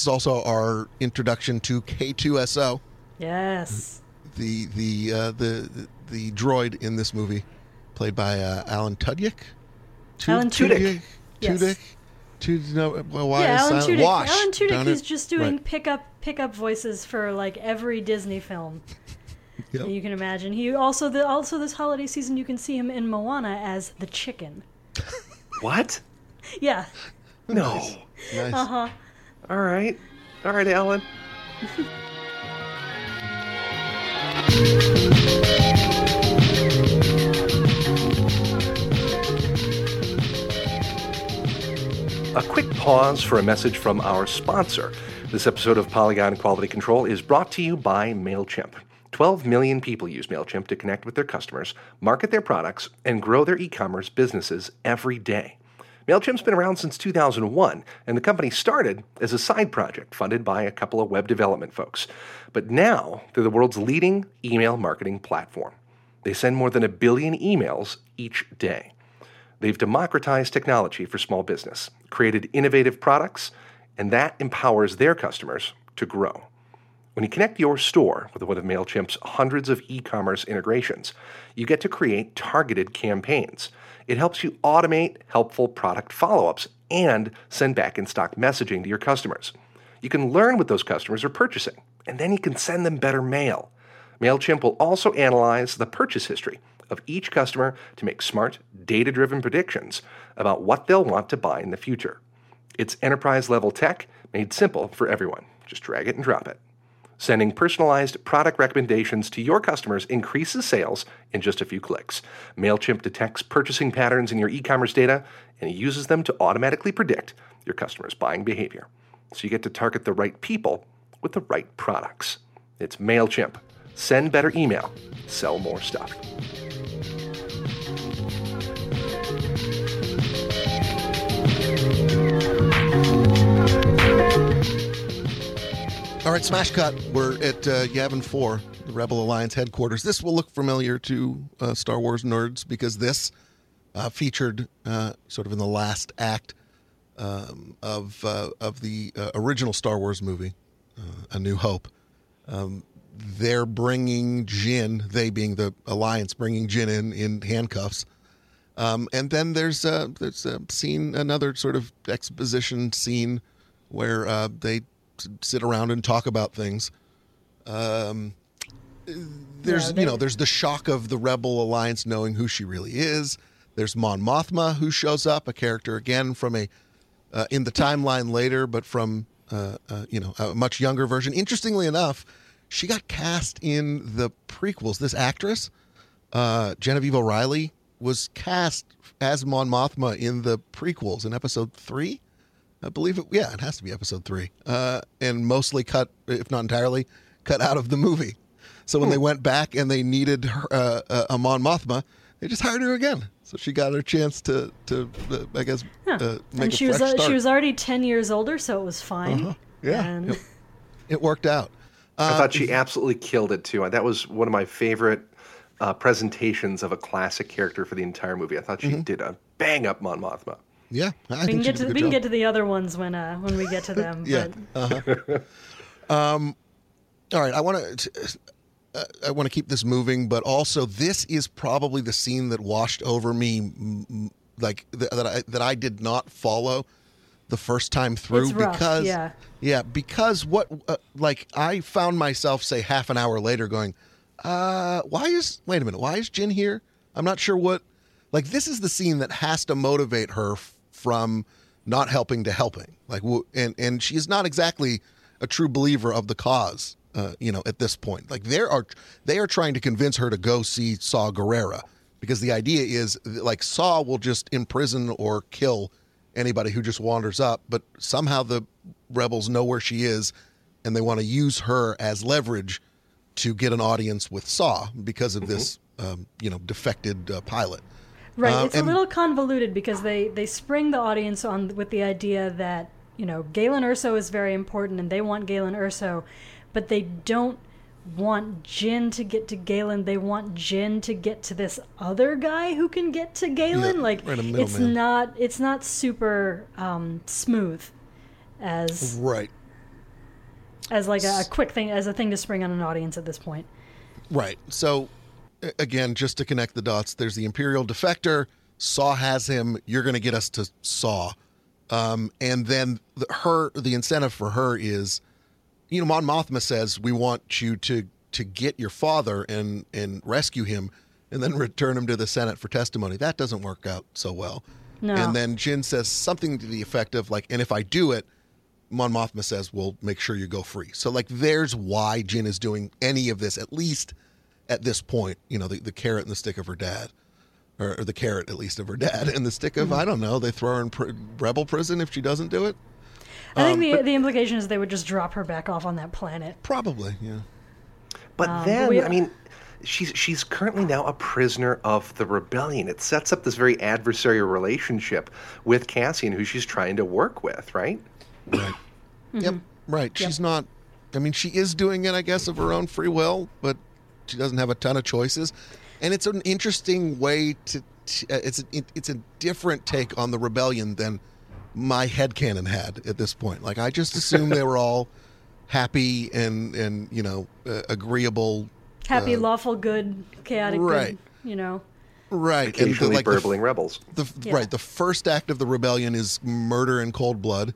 is also our introduction to K2SO. Yes. The droid in this movie, played by Alan Tudyk. Alan Tudyk. Alan Tudyk is just doing pickup voices for like every Disney film. Yep. You can imagine. He also this holiday season you can see him in Moana as the chicken. What? Yeah. No. Nice. Uh-huh. All right, Alan. A quick pause for a message from our sponsor. This episode of Polygon Quality Control is brought to you by MailChimp. 12 million people use MailChimp to connect with their customers, market their products, and grow their e-commerce businesses every day. MailChimp's been around since 2001, and the company started as a side project funded by a couple of web development folks. But now, they're the world's leading email marketing platform. They send more than 1 billion emails each day. They've democratized technology for small business, created innovative products, and that empowers their customers to grow. When you connect your store with one of MailChimp's hundreds of e-commerce integrations, you get to create targeted campaigns. It helps you automate helpful product follow-ups and send back-in-stock messaging to your customers. You can learn what those customers are purchasing, and then you can send them better mail. MailChimp will also analyze the purchase history of each customer to make smart, data-driven predictions about what they'll want to buy in the future. It's enterprise-level tech made simple for everyone. Just drag it and drop it. Sending personalized product recommendations to your customers increases sales in just a few clicks. MailChimp detects purchasing patterns in your e-commerce data and uses them to automatically predict your customers' buying behavior. So you get to target the right people with the right products. It's MailChimp. Send better email. Sell more stuff. All right, smash cut. We're at Yavin 4, the Rebel Alliance headquarters. This will look familiar to Star Wars nerds because this featured sort of in the last act of the original Star Wars movie, A New Hope. They're bringing Jyn, they being the Alliance, bringing Jyn in handcuffs. And then there's a scene, another sort of exposition scene where they sit around and talk about things. There's the shock of the Rebel Alliance knowing who she really is. There's Mon Mothma who shows up, a character again from in the timeline later, but from a much younger version. Interestingly enough, she got cast in the prequels. This actress, Genevieve O'Reilly, was cast as Mon Mothma in the prequels in episode 3. I believe it. Yeah, it has to be episode 3, and mostly cut, if not entirely, cut out of the movie. So when they went back and they needed her, a Mon Mothma, they just hired her again. So she got her chance to make and she a fresh start. She was already 10 years older, so it was fine. Uh-huh. Yeah, it worked out. I thought she absolutely killed it too. That was one of my favorite presentations of a classic character for the entire movie. I thought she did a bang up Mon Mothma. Yeah, we can get to the other ones when we get to them. Yeah. But. All right, I want to keep this moving, but also this is probably the scene that washed over me, like that I did not follow the first time through. It's rough, because because what I found myself say half an hour later going, why is Jyn here? I'm not sure what. Like, this is the scene that has to motivate her from not helping to helping. Like, and she is not exactly a true believer of the cause, at this point. Like, they are trying to convince her to go see Saw Gerrera, because the idea is, like, Saw will just imprison or kill anybody who just wanders up, but somehow the rebels know where she is, and they want to use her as leverage to get an audience with Saw because of this, defected pilot. Right. It's a little convoluted because they spring the audience on with the idea that, Galen Erso is very important and they want Galen Erso, but they don't want Jyn to get to Galen. They want Jyn to get to this other guy who can get to Galen. Yeah, like, right in the middle, it's not super smooth as... Right. As like a quick thing, as a thing to spring on an audience at this point. Right. So, again, just to connect the dots, there's the Imperial defector. Saw has him. You're going to get us to Saw. And then the incentive for her is, Mon Mothma says, we want you to get your father and rescue him and then return him to the Senate for testimony. That doesn't work out so well. No. And then Jyn says something to the effect of, like, and if I do it, Mon Mothma says, well, make sure you go free. So, like, there's why Jyn is doing any of this, at least at this point, the carrot and the stick of her dad, or the carrot, at least, of her dad, and the stick of, I don't know, they throw her in rebel prison if she doesn't do it. I think the implication is they would just drop her back off on that planet. Probably, yeah. But she's currently now a prisoner of the rebellion. It sets up this very adversarial relationship with Cassian, who she's trying to work with, right? Right. Yep. Right. She's not, she is doing it, I guess, of her own free will, but she doesn't have a ton of choices. And it's an interesting way it's a different take on the rebellion than my headcanon had at this point. Like, I just assumed they were all happy and agreeable. Happy, lawful, good, chaotic, right. Good, Right. Occasionally and burbling rebels. Right. The first act of the rebellion is murder in cold blood.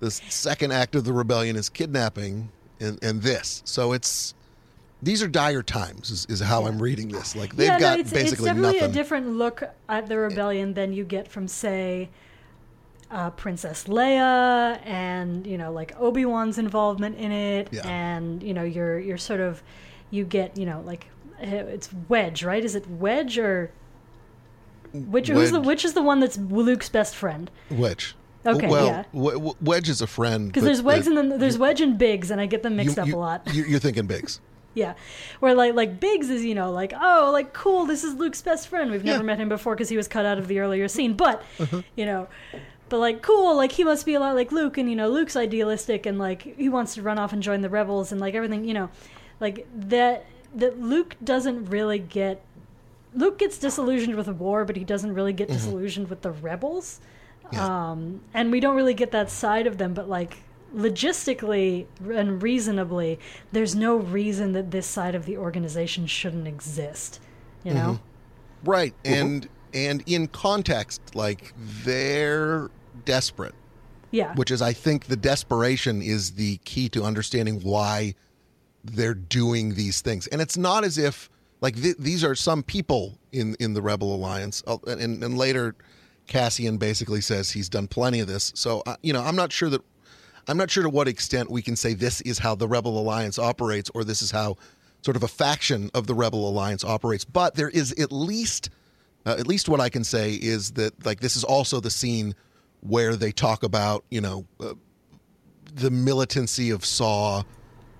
The second act of the rebellion is kidnapping and this. So these are dire times is how I'm reading this. Like, they've got basically nothing. It's definitely a different look at the rebellion than you get from, say, Princess Leia and, like, Obi-Wan's involvement in it. Yeah. And, you're sort of, you get, like, it's Wedge, right? Is it Wedge or... Which is the one that's Luke's best friend? Wedge. Okay, Wedge is a friend. Because there's Wedge and Biggs, and I get them mixed up a lot. You're thinking Biggs. Yeah. Where, like Biggs is, like, oh, like, cool, this is Luke's best friend. We've never met him before because he was cut out of the earlier scene. But, but, like, cool, like, he must be a lot like Luke, and, Luke's idealistic, and, like, he wants to run off and join the rebels, and, like, everything, like, that Luke doesn't really get... Luke gets disillusioned with the war, but he doesn't really get disillusioned with the rebels. Yeah. And we don't really get that side of them, but, like, logistically and reasonably, there's no reason that this side of the organization shouldn't exist, Right. And in context, like, they're desperate. Yeah. Which is, I think, the desperation is the key to understanding why they're doing these things. And it's not as if, like, these are some people in the Rebel Alliance, and later... Cassian basically says he's done plenty of this. So, I'm not sure to what extent we can say this is how the Rebel Alliance operates, or this is how sort of a faction of the Rebel Alliance operates. But there is at least what I can say is that, like, this is also the scene where they talk about, the militancy of Saw,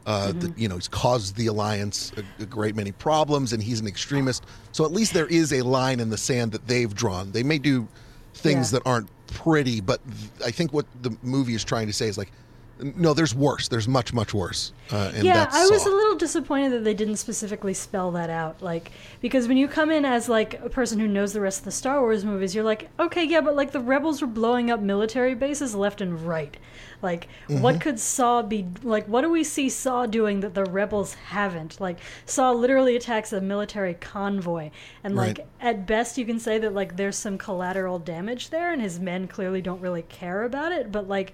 he's caused the Alliance a great many problems, and he's an extremist. So at least there is a line in the sand that they've drawn. They may do things that aren't pretty, but I think what the movie is trying to say is, like, no, there's worse. There's much, much worse. I was a little disappointed that they didn't specifically spell that out. Like, because when you come in as, like, a person who knows the rest of the Star Wars movies, you're like, okay, yeah, but, like, the rebels were blowing up military bases left and right. Like, what could Saw be, like, what do we see Saw doing that the rebels haven't? Like, Saw literally attacks a military convoy. And, like, at best you can say that, like, there's some collateral damage there, and his men clearly don't really care about it. But, like...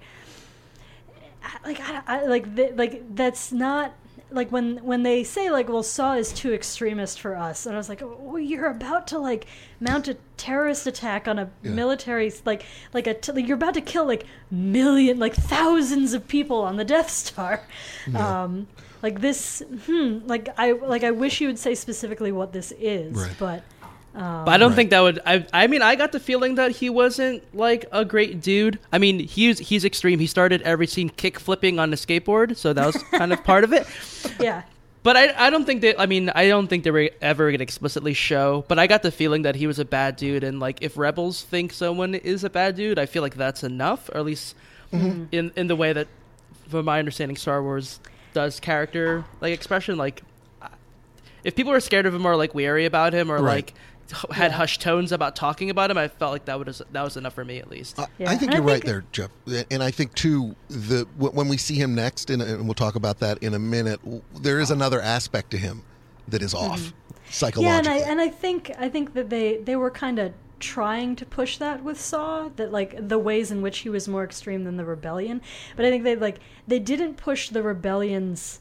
Like that's not like when they say like, well, Saw is too extremist for us, and I was like, oh, you're about to like mount a terrorist attack on a military like you're about to kill like thousands of people on the Death Star. Yeah. Like this, I wish you would say specifically what this is, right. But I don't think that would. I mean, I got the feeling that he wasn't like a great dude. I mean, he's extreme. He started every scene kick flipping on the skateboard, so that was kind of part of it. Yeah. But I don't think that. I mean, I don't think they were ever going to explicitly show. But I got the feeling that he was a bad dude, and like if Rebels think someone is a bad dude, I feel like that's enough, or at least in the way that, from my understanding, Star Wars does character like expression. Like if people are scared of him or like wary about him or right. like. Had hushed tones about talking about him. I felt like that was enough for me, at least. I think you're right there, Jeff. And I think too, when we see him next, and we'll talk about that in a minute. There is another aspect to him that is off psychologically. Yeah, and I think that they were kind of trying to push that with Saw, that like the ways in which he was more extreme than the rebellion. But I think they didn't push the rebellion's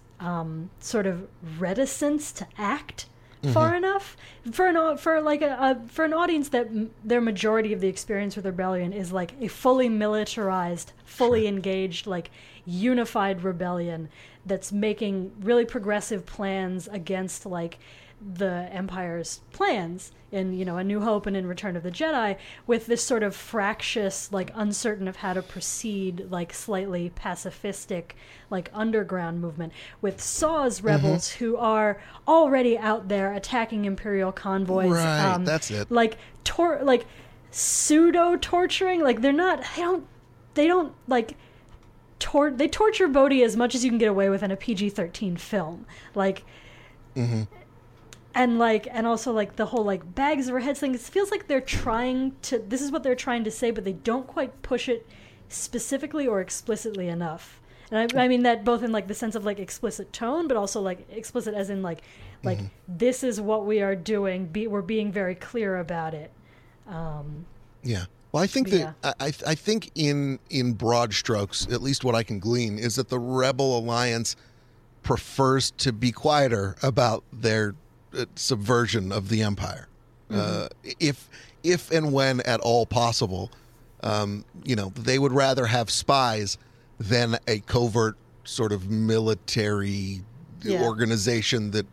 sort of reticence to act. Far enough for an audience that their majority of the experience with rebellion is like a fully militarized, fully engaged, like unified rebellion that's making really progressive plans against like the Empire's plans in, you know, A New Hope and in Return of the Jedi, with this sort of fractious, like uncertain of how to proceed, like slightly pacifistic, like underground movement, with Saw's rebels who are already out there attacking Imperial convoys. Right, that's it. Like pseudo torturing. Like they torture Bodhi as much as you can get away with in a PG-13 film. Like. And also like the whole like bags over heads thing. It feels like they're trying to. This is what they're trying to say, but they don't quite push it specifically or explicitly enough. And I mean that both in like the sense of like explicit tone, but also like explicit as in like this is what we are doing. We're being very clear about it. Yeah. Well, I think that I think in broad strokes, at least what I can glean is that the Rebel Alliance prefers to be quieter about their subversion of the Empire, if and when at all possible. You know, they would rather have spies than a covert sort of military organization that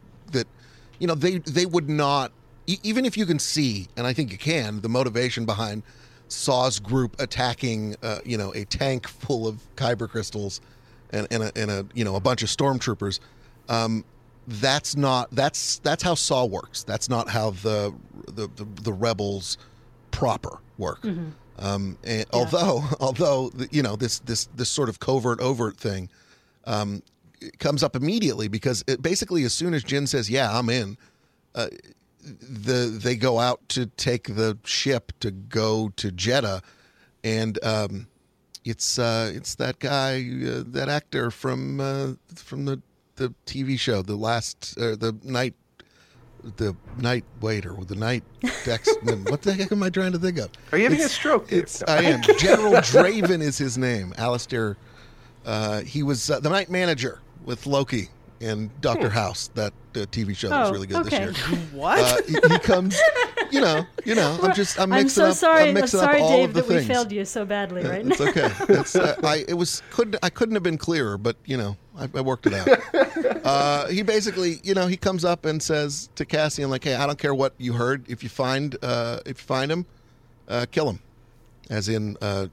you know they would not, even if you can see, and I think you can, the motivation behind Saw's group attacking you know, a tank full of kyber crystals and a you know, a bunch of stormtroopers. That's how Saw works. That's not how the rebels proper work. Although you know, this sort of covert overt thing comes up immediately, because it basically, as soon as Jyn says, "Yeah, I'm in," they go out to take the ship to go to Jedha, and it's that guy, that actor from the TV show, the night waiter, with the night Dexman. What the heck am I trying to think of? Are you having a stroke? I am. General Draven is his name. Alistair. He was the night manager with Loki and Dr. House. That TV show that's really good this year. What? He comes. You know. I'm sorry, Dave, that we failed you so badly right now. It's okay. I couldn't have been clearer, but you know, I worked it out. He basically, you know, he comes up and says to Cassian, like, "Hey, I don't care what you heard. If you find him, kill him." As in old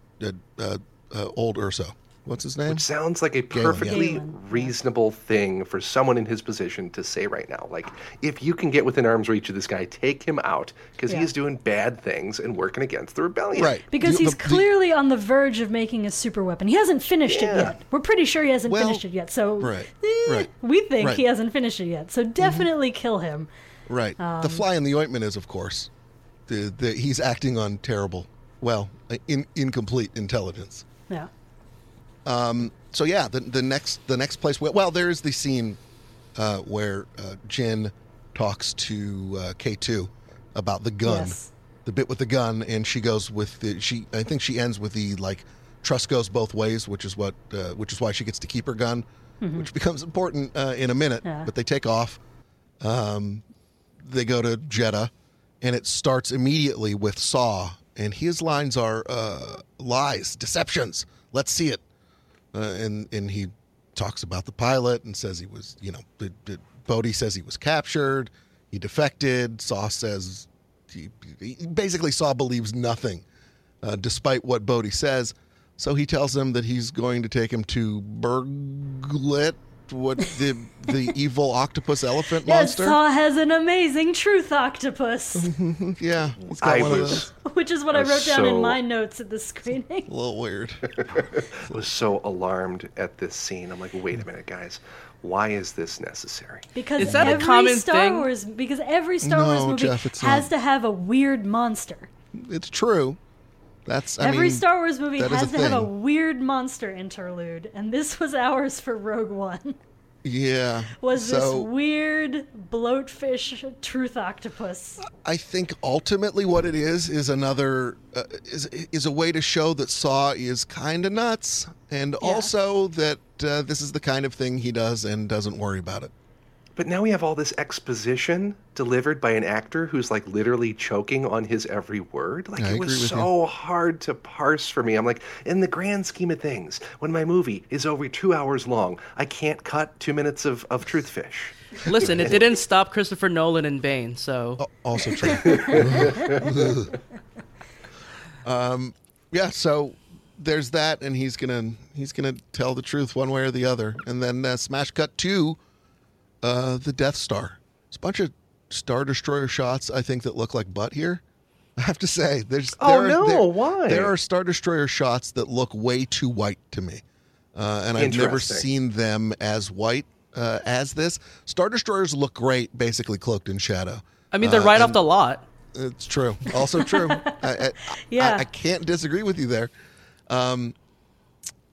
Erso. What's his name? Which sounds like a perfectly reasonable thing for someone in his position to say right now. Like, if you can get within arm's reach of this guy, take him out, because he is doing bad things and working against the rebellion. Right. Because he's clearly on the verge of making a super weapon. He hasn't finished it yet. We're pretty sure he hasn't finished it yet. So we think he hasn't finished it yet. So definitely kill him. Right. The fly in the ointment is, of course, he's acting on incomplete intelligence. Yeah. So yeah, the next place. Well, there is the scene where Jyn talks to K2 about the gun, the bit with the gun, and she goes with I think she ends with the like, trust goes both ways, which is why she gets to keep her gun, mm-hmm. which becomes important in a minute. Yeah. But they take off. They go to Jedha, and it starts immediately with Saw. And his lines are lies, deceptions. Let's see it. And he talks about the pilot and says he was, you know, Bodhi says he was captured. He defected. Saw says he basically Saw believes nothing, despite what Bodhi says. So he tells him that he's going to take him to Burglet, what the evil octopus elephant monster. Saw has an amazing truth octopus. Yeah, it's got one of those. Which is what I wrote down in my notes at the screening. A little weird. I was so alarmed at this scene. I'm like, wait a minute, guys. Why is this necessary? Because is that every a common Star thing? Wars, because every Star Wars movie Jeff, has to have a weird monster. It's true. That's every Star Wars movie has to have a weird monster interlude, and this was ours for Rogue One. Yeah, was this weird bloatfish truth octopus? I think ultimately what it is another is a way to show that Saw is kind of nuts, and also that this is the kind of thing he does and doesn't worry about it. But now we have all this exposition delivered by an actor who's like literally choking on his every word. Like it was so hard to parse for me. I'm like, in the grand scheme of things, when my movie is over 2 hours long, I can't cut 2 minutes of Truthfish. Listen, it didn't stop Christopher Nolan in Bane, so. Oh, also true. Yeah, so there's that, and he's gonna tell the truth one way or the other. And then smash cut to the Death Star. It's a bunch of Star Destroyer shots, I think, that look like butt here. I have to say, why? There are Star Destroyer shots that look way too white to me. And I've never seen them as white as this. Star Destroyers look great, basically cloaked in shadow. I mean, they're right off the lot. It's true. Also true. I can't disagree with you there.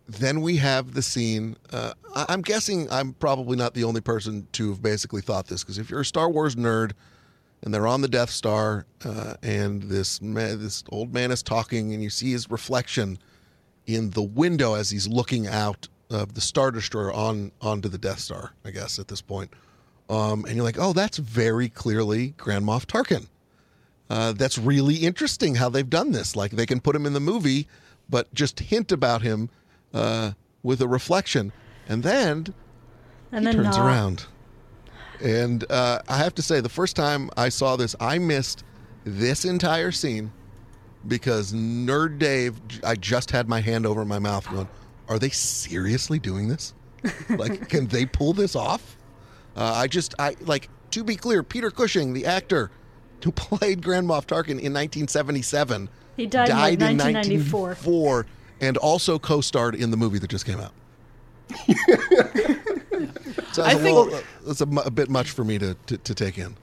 Then we have the scene. I'm guessing I'm probably not the only person to have basically thought this, because if you're a Star Wars nerd and they're on the Death Star and this old man is talking and you see his reflection in the window as he's looking out of the Star Destroyer onto the Death Star, I guess, at this point. And you're like, oh, that's very clearly Grand Moff Tarkin. That's really interesting how they've done this. Like, they can put him in the movie, but just hint about him with a reflection, and then he turns around. And I have to say, the first time I saw this, I missed this entire scene because Nerd Dave, I just had my hand over my mouth going, are they seriously doing this? Like, can they pull this off? To be clear, Peter Cushing, the actor who played Grand Moff Tarkin in 1977, he died in 1994. And also co-starred in the movie that just came out. So that's a bit much for me to take in.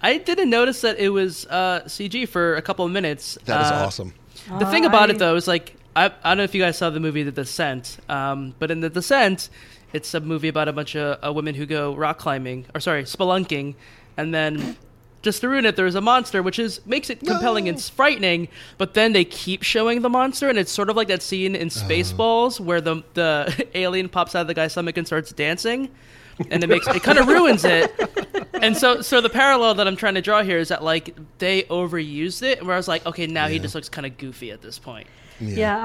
I didn't notice that it was CG for a couple of minutes. That is awesome. The thing about it, though, is like, I don't know if you guys saw the movie The Descent, but in The Descent, it's a movie about a bunch of women who go rock climbing, spelunking, and then... just to ruin it, there's a monster, which makes it compelling and frightening, but then they keep showing the monster, and it's sort of like that scene in Spaceballs where the alien pops out of the guy's stomach and starts dancing, and it kind of ruins it. And so the parallel that I'm trying to draw here is that, like, they overused it, where I was like, okay, now he just looks kind of goofy at this point. Yeah,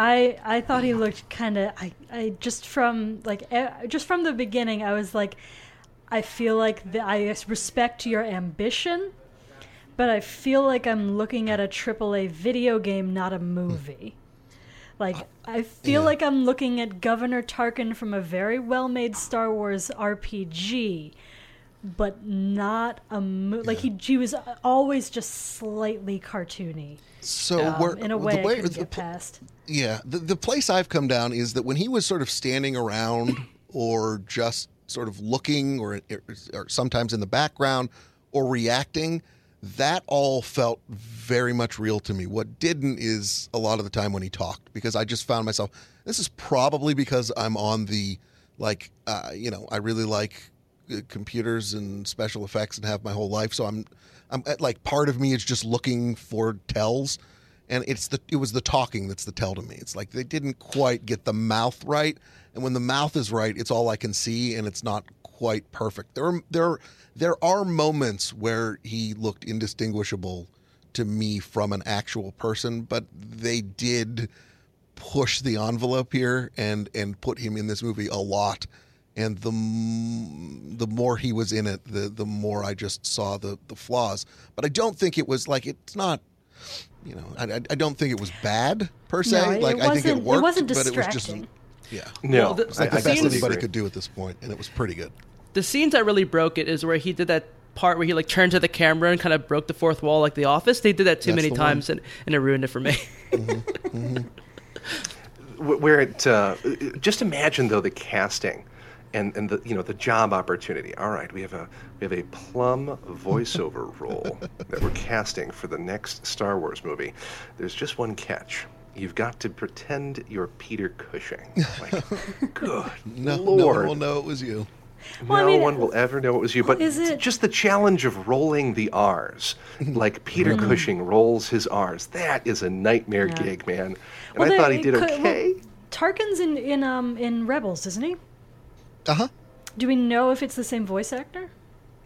I thought he looked kind of... I just from the beginning, I was like, I feel like I respect your ambition, but I feel like I'm looking at a AAA video game, not a movie. Like, I feel like I'm looking at Governor Tarkin from a very well-made Star Wars RPG, but not a movie. Yeah. Like, he was always just slightly cartoony. So in a way I couldn't get past. Yeah, the place I've come down is that when he was sort of standing around or just sort of looking or sometimes in the background or reacting, that all felt very much real to me. What didn't is a lot of the time when he talked, because I just found myself, this is probably because I'm on the, like, I really like computers and special effects and have my whole life. So I'm like, part of me is just looking for tells. And it was the talking that's the tell to me. It's like they didn't quite get the mouth right, and when the mouth is right, it's all I can see, and it's not quite perfect. There are moments where he looked indistinguishable to me from an actual person, but they did push the envelope here and put him in this movie a lot. And the more he was in it, the more I just saw the flaws. But I don't think it was like it's not. You know, I don't think it was bad per se. No, I think it worked, but it was just, yeah. No, well, it's like the best anybody could do at this point, and it was pretty good. The scenes that really broke it is where he did that part where he like turned to the camera and kind of broke the fourth wall, like The Office. They did that too many times, and it ruined it for me. Mm-hmm. Mm-hmm. Where it just imagine though the casting. And the the job opportunity. All right, we have a plum voiceover role that we're casting for the next Star Wars movie. There's just one catch. You've got to pretend you're Peter Cushing. Like, good Lord. No one will know it was you. Well, no one will ever know it was you. But just the challenge of rolling the R's, like Peter Cushing rolls his R's. That is a nightmare gig, man. And I thought he did okay. Well, Tarkin's in Rebels, isn't he? Uh-huh. Do we know if it's the same voice actor?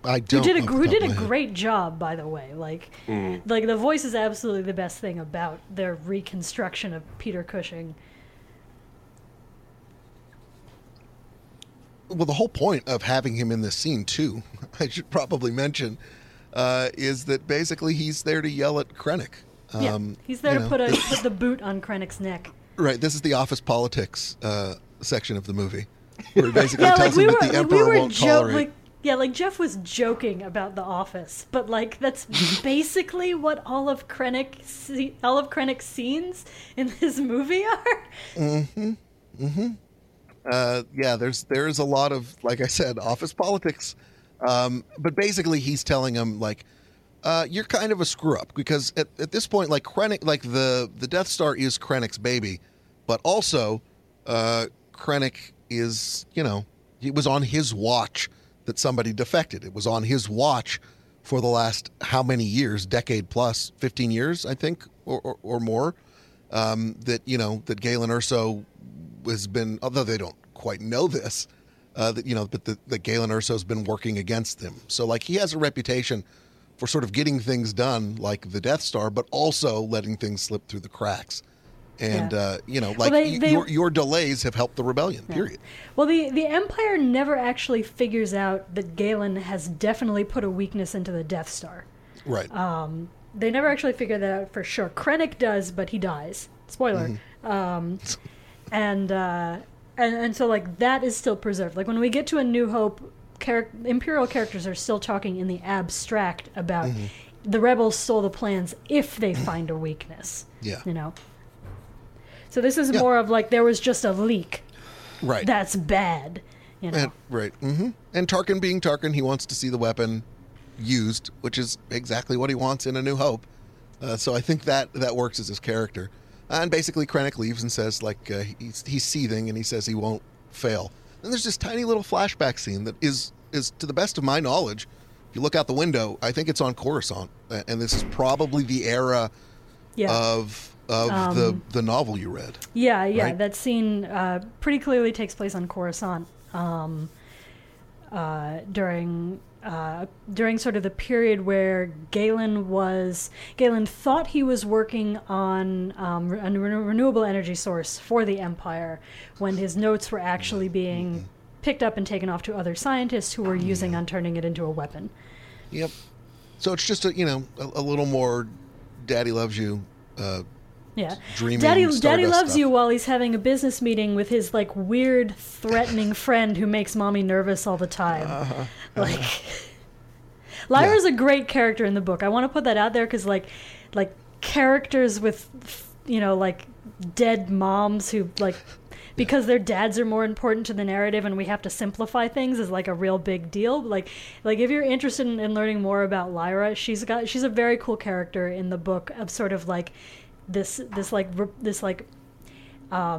I don't. Who did a great job, by the way. Like the voice is absolutely the best thing about their reconstruction of Peter Cushing. Well, the whole point of having him in this scene too, I should probably mention, is that basically he's there to yell at Krennic. He's there to put the boot on Krennic's neck. Right. This is the office politics section of the movie. Where basically tells him that the emperor won't tolerate. Jeff was joking about The Office, but that's basically what all of Krennic's scenes in this movie are. Mm-hmm. Mm-hmm. There's a lot of, like I said, office politics. But basically, he's telling him you're kind of a screw up because at this point, Krennic, the Death Star is Krennic's baby, but also Krennic. Is, it was on his watch that somebody defected. It was on his watch for the last how many years, decade plus, 15 years, I think, or more, that Galen Erso has been, although they don't quite know this, that Galen Erso has been working against them. So, he has a reputation for sort of getting things done, like the Death Star, but also letting things slip through the cracks. And, your delays have helped the rebellion, period. Well, the Empire never actually figures out that Galen has definitely put a weakness into the Death Star. Right. They never actually figure that out for sure. Krennic does, but he dies. Spoiler. Mm-hmm. So that is still preserved. When we get to A New Hope, Imperial characters are still talking in the abstract about the rebels stole the plans if they find a weakness. Yeah. So this is more of there was just a leak. Right. That's bad. And, right. Mm-hmm. And Tarkin being Tarkin, he wants to see the weapon used, which is exactly what he wants in A New Hope. So I think that works as his character. And basically Krennic leaves and says he's seething and he says he won't fail. And there's this tiny little flashback scene that is to the best of my knowledge, if you look out the window, I think it's on Coruscant. And this is probably the era of the novel you read. Right? That scene pretty clearly takes place on Coruscant during sort of the period where Galen thought he was working on a renewable energy source for the Empire when his notes were actually being picked up and taken off to other scientists who were using on turning it into a weapon. Yep. So it's just a little more Daddy Loves You Daddy loves you while he's having a business meeting with his weird threatening friend who makes mommy nervous all the time. Lyra's a great character in the book. I want to put that out there because characters with dead moms who because their dads are more important to the narrative and we have to simplify things is a real big deal. If you're interested in learning more about Lyra, she's a very cool character in the book of sort of this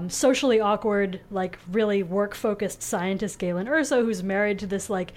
socially awkward, like really work-focused scientist Galen Erso, who's married to this like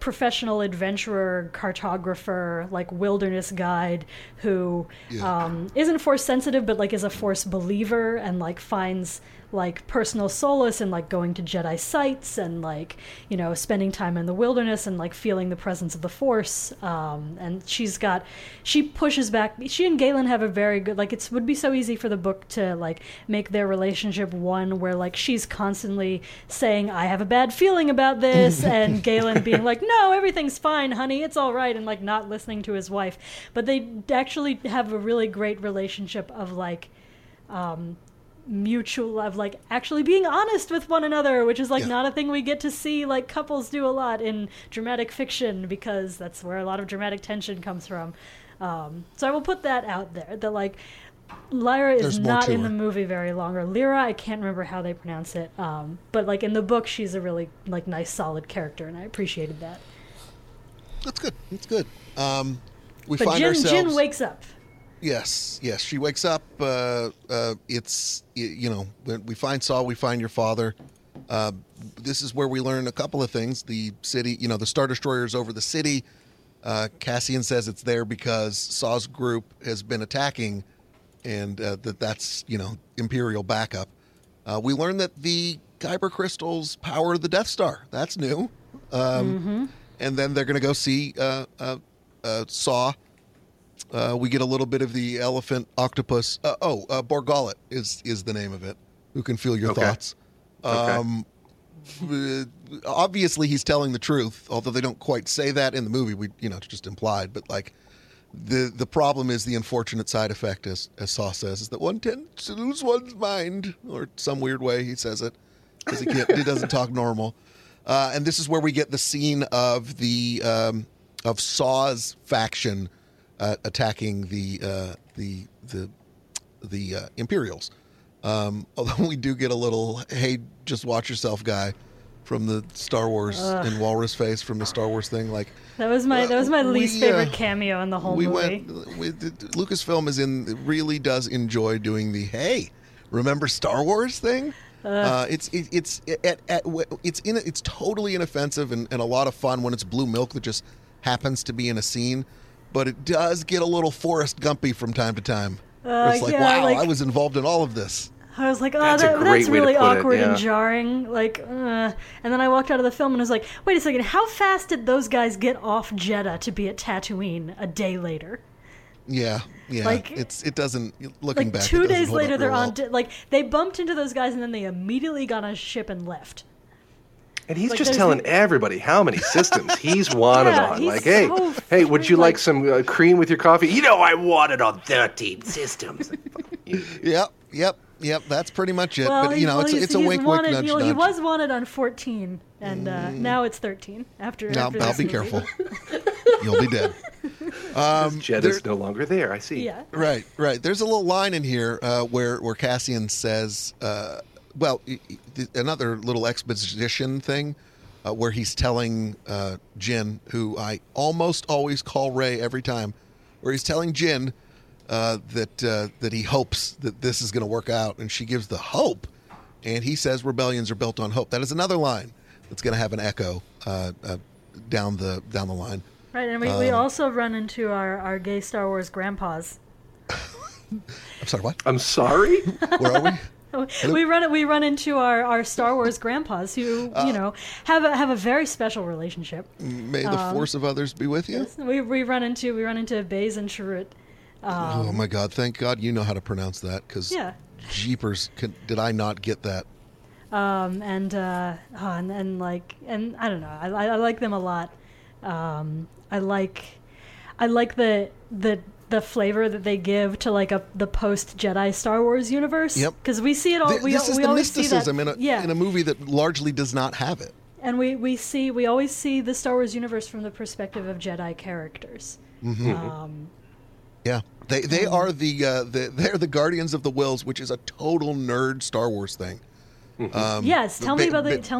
professional adventurer, cartographer, like wilderness guide who isn't force sensitive, but like is a force believer and like finds like personal solace in like going to Jedi sites and like, you know, spending time in the wilderness and like feeling the presence of the Force. And she pushes back. She and Galen have a very good, like, it would be so easy for the book to like make their relationship one where like she's constantly saying, I have a bad feeling about this, and Galen being like, no, everything's fine, honey, it's all right, and like not listening to his wife. But they actually have a really great relationship of like mutual love, like actually being honest with one another, which is like not a thing we get to see like couples do a lot in dramatic fiction, because that's where a lot of dramatic tension comes from. So I will put that out there, that like Lyra is not in the movie very long, or Lyra, I can't remember how they pronounce it, but like in the book she's a really like nice solid character, and I appreciated that. That's good. Jyn wakes up. Yes, she wakes up. It's, you know, when we find Saul, we find your father. This is where we learn a couple of things. The city, you know, the Star Destroyer is over the city. Cassian says it's there because Saul's group has been attacking, and that's, you know, Imperial backup. We learn that the Kyber crystals power the Death Star. That's new. And then they're going to go see Saw. We get a little bit of the elephant octopus. Borgullet is the name of it. Who can feel your thoughts? Obviously, he's telling the truth, although they don't quite say that in the movie. We, you know, it's just implied. But like, the problem is the unfortunate side effect, as Saw says, is that one tends to lose one's mind, or some weird way he says it, because he doesn't talk normal. And this is where we get the scene of the of Saw's faction. Attacking the Imperials, although we do get a little "hey, just watch yourself" guy from the Star Wars and Walrus face from the Star Wars thing. Like that was my least favorite cameo in the whole movie. Lucasfilm really does enjoy doing the "hey, remember Star Wars" thing. It's totally inoffensive and a lot of fun when it's blue milk that just happens to be in a scene. But it does get a little Forrest Gumpy from time to time. It's like, wow, I was involved in all of this. I was like, oh, that's really awkward and jarring. Like, and then I walked out of the film and was like, wait a second, how fast did those guys get off Jedha to be at Tatooine a day later? Yeah. Like, looking back, 2 days later, they're on. Like, they bumped into those guys and then they immediately got on a ship and left. And he's like just telling everybody how many systems he's wanted on. Like, hey, would you like some cream with your coffee? You know, I wanted on 13 systems. Yep. That's pretty much it. Well, but, you know, it's a wink, nudge, nudge. He was wanted on 14, and now it's 13. I'll be careful. You'll be dead. Jedha's no longer there, I see. Yeah. Right. There's a little line in here where Cassian says... Well, another little exposition thing where he's telling Jyn, who I almost always call Rey every time, where he's telling Jyn that he hopes that this is going to work out, and she gives the hope, and he says rebellions are built on hope. That is another line that's going to have an echo down the line. Right, and we also run into our gay Star Wars grandpas. I'm sorry, what? I'm sorry? Where are we? We run into our Star Wars grandpas who, you know, have a very special relationship. May the force of others be with you. Yes, we run into Baze and Chirrut. Oh my God! Thank God you know how to pronounce that, because jeepers, did I not get that? And I don't know. I like them a lot. I like the flavor that they give to like the post Jedi Star Wars universe. Yep. Because we see it all. This is the mysticism in a movie that largely does not have it. And we always see the Star Wars universe from the perspective of Jedi characters. Mm-hmm. They are they're the Guardians of the Wills, which is a total nerd Star Wars thing. Mm-hmm. Tell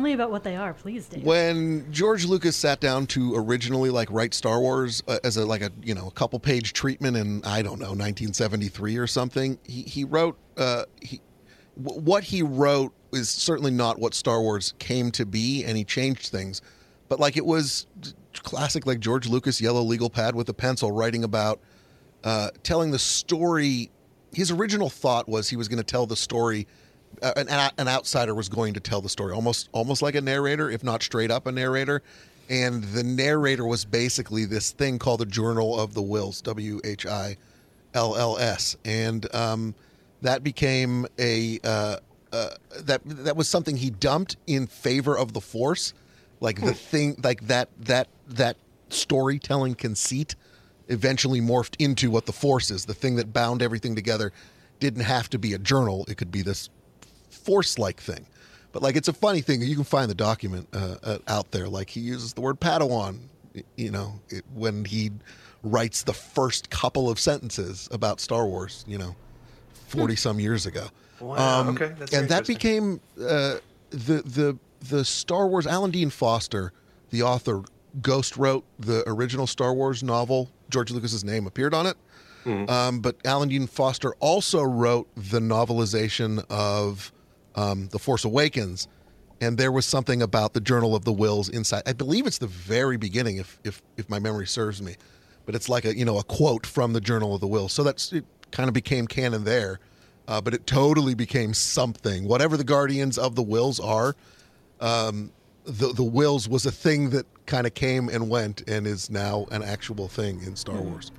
me about what they are, please, Dave. When George Lucas sat down to originally like write Star Wars as a couple page treatment in, I don't know, 1973 or something, he wrote what he wrote is certainly not what Star Wars came to be, and he changed things. But like, it was classic, like George Lucas, yellow legal pad with a pencil, writing about telling the story. His original thought was he was going to tell the story. An outsider was going to tell the story, almost like a narrator, if not straight up a narrator. And the narrator was basically this thing called the Journal of the Wills, WHILLS, and that became a that was something he dumped in favor of the Force, like the thing, like that storytelling conceit, eventually morphed into what the Force is, the thing that bound everything together. Didn't have to be a journal; it could be this Force-like thing. But like, it's a funny thing. You can find the document out there. Like, he uses the word Padawan, you know, when he writes the first couple of sentences about Star Wars, you know, 40-some years ago. Wow. Okay. That's and that became the Star Wars. Alan Dean Foster, the author, ghost wrote the original Star Wars novel. George Lucas's name appeared on it. Mm. But Alan Dean Foster also wrote the novelization of The Force Awakens, and there was something about the Journal of the Wills inside. I believe it's the very beginning, if my memory serves me, but it's like a quote from the Journal of the Wills. So it kind of became canon there, but it totally became something. Whatever the Guardians of the Wills are, the Wills was a thing that kind of came and went and is now an actual thing in Star Wars.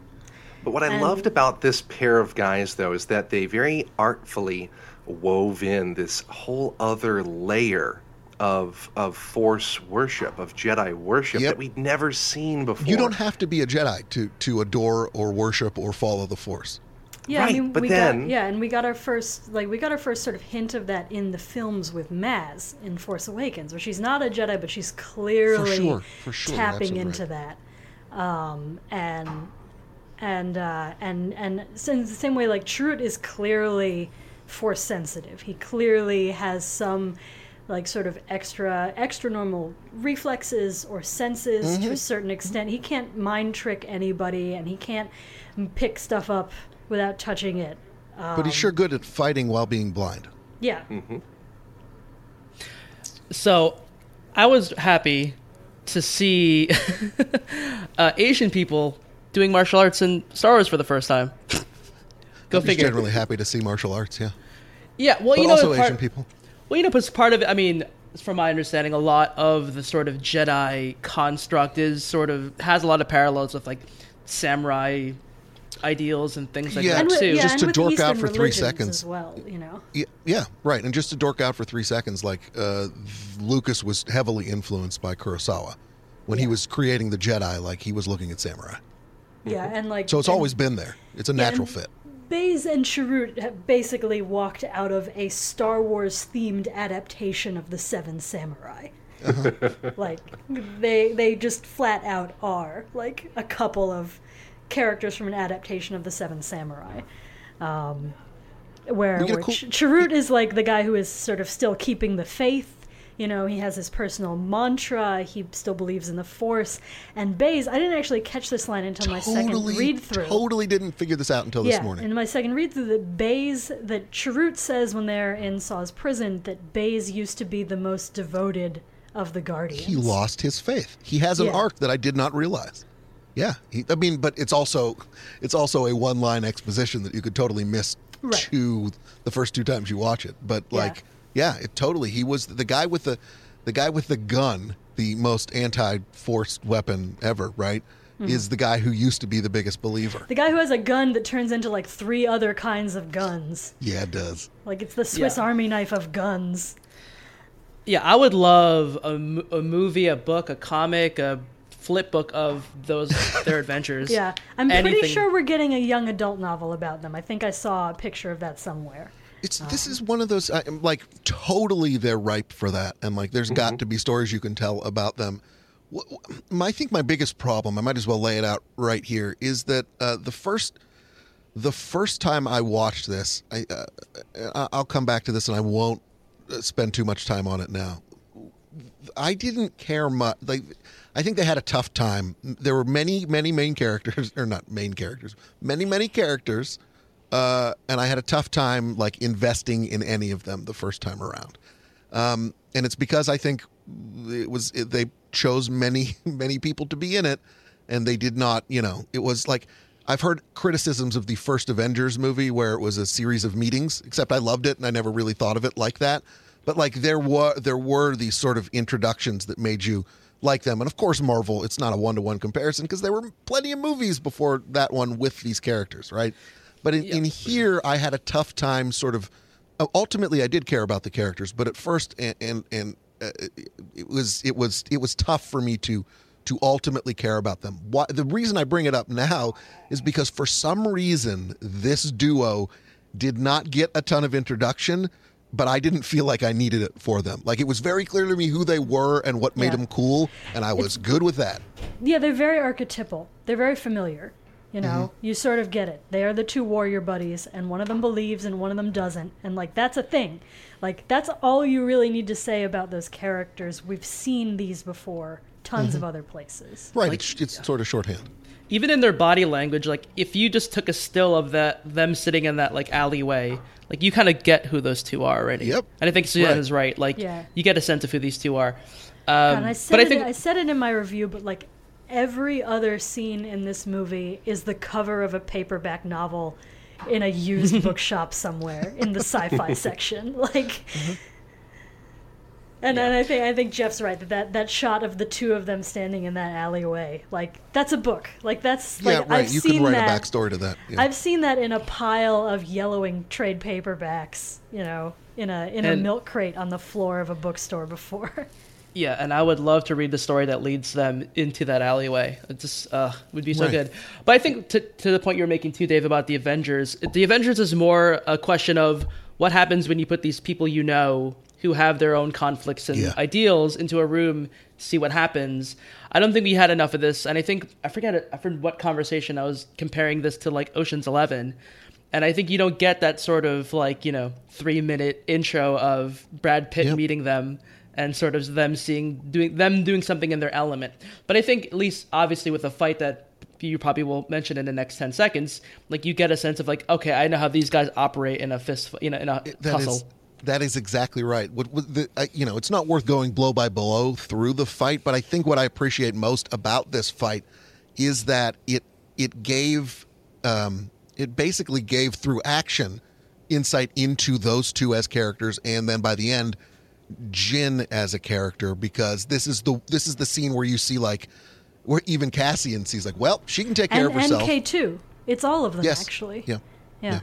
But what I loved about this pair of guys, though, is that they very artfully wove in this whole other layer of Force worship, of Jedi worship that we'd never seen before. You don't have to be a Jedi to adore or worship or follow the Force. Yeah, right. I mean, we got our first sort of hint of that in the films with Maz in Force Awakens, where she's not a Jedi, but she's clearly for sure, tapping into that. And so in the same way, like, Chirrut is clearly Force sensitive. He clearly has some, like, sort of extra normal reflexes or senses to a certain extent. He can't mind trick anybody, and he can't pick stuff up without touching it. But he's sure good at fighting while being blind. Yeah. Mm-hmm. So I was happy to see Asian people doing martial arts in Star Wars for the first time. Go figure. I'm generally happy to see martial arts, yeah. Yeah, well, but you know, also Asian people. Well, you know, because part of it, I mean, from my understanding, a lot of the sort of Jedi construct has a lot of parallels with, like, samurai ideals and things like that, too. Yeah, just to dork out for 3 seconds. As well, you know? Yeah, right. And just to dork out for 3 seconds, like, Lucas was heavily influenced by Kurosawa. When he was creating the Jedi, like, he was looking at samurai. Yeah, and like... So it's always been there. It's a natural fit. Baze and Chirrut have basically walked out of a Star Wars-themed adaptation of The Seven Samurai. Uh-huh. Like, they just flat out are, like, a couple of characters from an adaptation of The Seven Samurai. Chirrut is, like, the guy who is sort of still keeping the faith. You know, he has his personal mantra. He still believes in the Force. And Baze, I didn't actually catch this line until my second read-through. Totally didn't figure this out until this morning. In my second read-through, that Chirrut says when they're in Saw's prison that Baze used to be the most devoted of the Guardians. He lost his faith. He has an arc that I did not realize. Yeah. But it's also a one-line exposition that you could totally miss the first two times you watch it. But, like... Yeah, totally. He was the guy with the gun, the most anti-Force weapon ever, right? Mm-hmm. Is the guy who used to be the biggest believer. The guy who has a gun that turns into like three other kinds of guns. Yeah, it does. Like it's the Swiss Army knife of guns. Yeah, I would love a movie, a book, a comic, a flip book of their adventures. Yeah, I'm pretty sure we're getting a young adult novel about them. I think I saw a picture of that somewhere. This is one of those, like, totally they're ripe for that. And, like, there's got to be stories you can tell about them. I think my biggest problem, I might as well lay it out right here, is that the first time I watched this, I'll come back to this and I won't spend too much time on it now. I didn't care much. Like, I think they had a tough time. There were many, many characters And I had a tough time like investing in any of them the first time around. And it's because I think they chose many people to be in it, and they did not, it was like, I've heard criticisms of the first Avengers movie where it was a series of meetings, except I loved it and I never really thought of it like that. But like there were these sort of introductions that made you like them. And of course, Marvel, it's not a one-to-one comparison because there were plenty of movies before that one with these characters, right? But in here, I had a tough time sort of, ultimately I did care about the characters, but at first, and it was tough for me to ultimately care about them. Why, the reason I bring it up now is because for some reason, this duo did not get a ton of introduction, but I didn't feel like I needed it for them. Like, it was very clear to me who they were and what made them cool, and I was good with that. Yeah, they're very archetypal. They're very familiar, You sort of get it. They are the two warrior buddies, and one of them believes and one of them doesn't. And, like, that's a thing. Like, that's all you really need to say about those characters. We've seen these before. Tons of other places. Right, like, it's sort of shorthand. Even in their body language, like, if you just took a still of them sitting in that, like, alleyway, like, you kind of get who those two are already. Yep. And I think Suzanne's right. Like, you get a sense of who these two are. And I said it in my review, but, like, every other scene in this movie is the cover of a paperback novel in a used bookshop somewhere in the sci-fi section. Like... Mm-hmm. And I think Jeff's right that shot of the two of them standing in that alleyway, like, that's a book. Like, that's like, right. I've you seen can write that, a backstory to that. Yeah. I've seen that in a pile of yellowing trade paperbacks, in a milk crate on the floor of a bookstore before. Yeah, and I would love to read the story that leads them into that alleyway. It just would be so good. But I think to the point you're making too, Dave, about the Avengers is more a question of what happens when you put these people who have their own conflicts and ideals into a room to see what happens. I don't think we had enough of this. And I think, I forget what conversation I was comparing this to, like, Ocean's 11. And I think you don't get that sort of, like, 3-minute intro of Brad Pitt meeting them and sort of them doing something in their element. But I think, at least obviously with a fight that you probably will mention in the next 10 seconds, like, you get a sense of, like, okay, I know how these guys operate in a fist, tussle. That is exactly right. It's not worth going blow by blow through the fight, but I think what I appreciate most about this fight is that it basically gave through action insight into those two as characters, and then by the end, Jyn as a character, because this is the scene where you see, like, where even Cassian sees, like, well, she can take care of herself. And K2, it's all of them actually. Yeah. Yeah.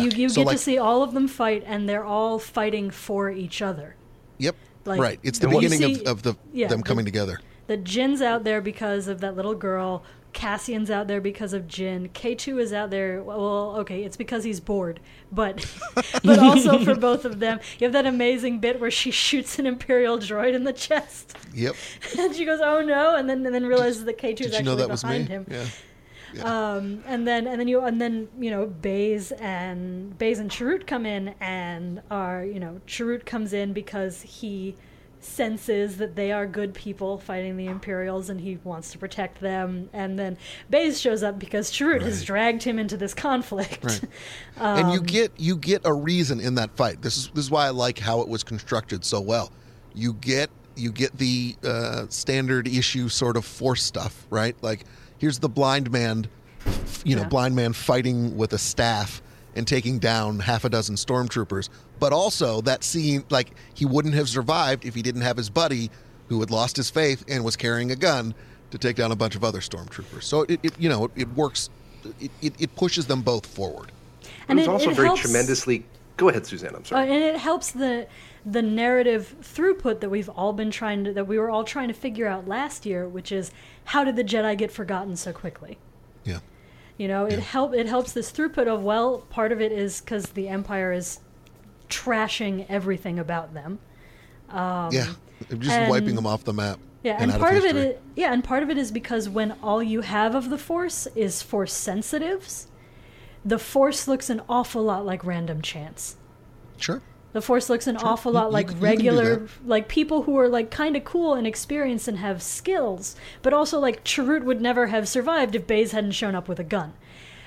You get to see all of them fight, and they're all fighting for each other. Yep, like, right. It's the beginning of them coming together. The Jin's out there because of that little girl. Cassian's out there because of Jyn. K2 is out there, well, okay, it's because he's bored, but also for both of them. You have that amazing bit where she shoots an Imperial droid in the chest. Yep. And she goes, oh no, and then realizes that K2 is actually behind him. Yeah. Yeah. And then Baze and Chirrut come in and Chirrut comes in because he senses that they are good people fighting the Imperials and he wants to protect them. And then Baze shows up because Chirrut has dragged him into this conflict. Right. And you get a reason in that fight. This is why I like how it was constructed so well. You get the standard issue sort of Force stuff, right? Like, here's the blind man fighting with a staff and taking down half a dozen stormtroopers. But also that scene, like, he wouldn't have survived if he didn't have his buddy who had lost his faith and was carrying a gun to take down a bunch of other stormtroopers. So it works. It pushes them both forward. And it was also very tremendously. Go ahead, Suzanne. I'm sorry. And it helps the narrative throughput that we were all trying to figure out last year, which is, how did the Jedi get forgotten so quickly? Yeah. It helps this throughput of, well, part of it is because the Empire is trashing everything about them. Wiping them off the map. Yeah, and part of it is because when all you have of the Force is Force sensitives, the Force looks an awful lot like random chance. Sure. The Force looks an awful lot like regular, like, people who are, like, kind of cool and experienced and have skills, but also, like, Chirrut would never have survived if Baze hadn't shown up with a gun.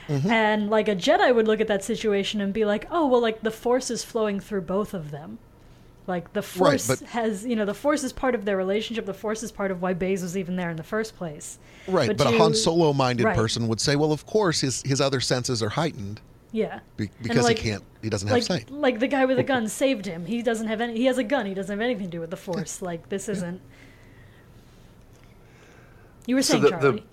Mm-hmm. And like a Jedi would look at that situation and be like, oh, well, like the Force is flowing through both of them. Like the Force has, you know, the Force is part of their relationship. The Force is part of why Baze was even there in the first place. Right. But a Han Solo minded person would say, well, of course his other senses are heightened. Yeah. Because like, he doesn't have sight. Like the guy with a gun saved him. He doesn't have any, he has a gun. He doesn't have anything to do with the Force. Yeah. Like this isn't. You were saying, Charlie.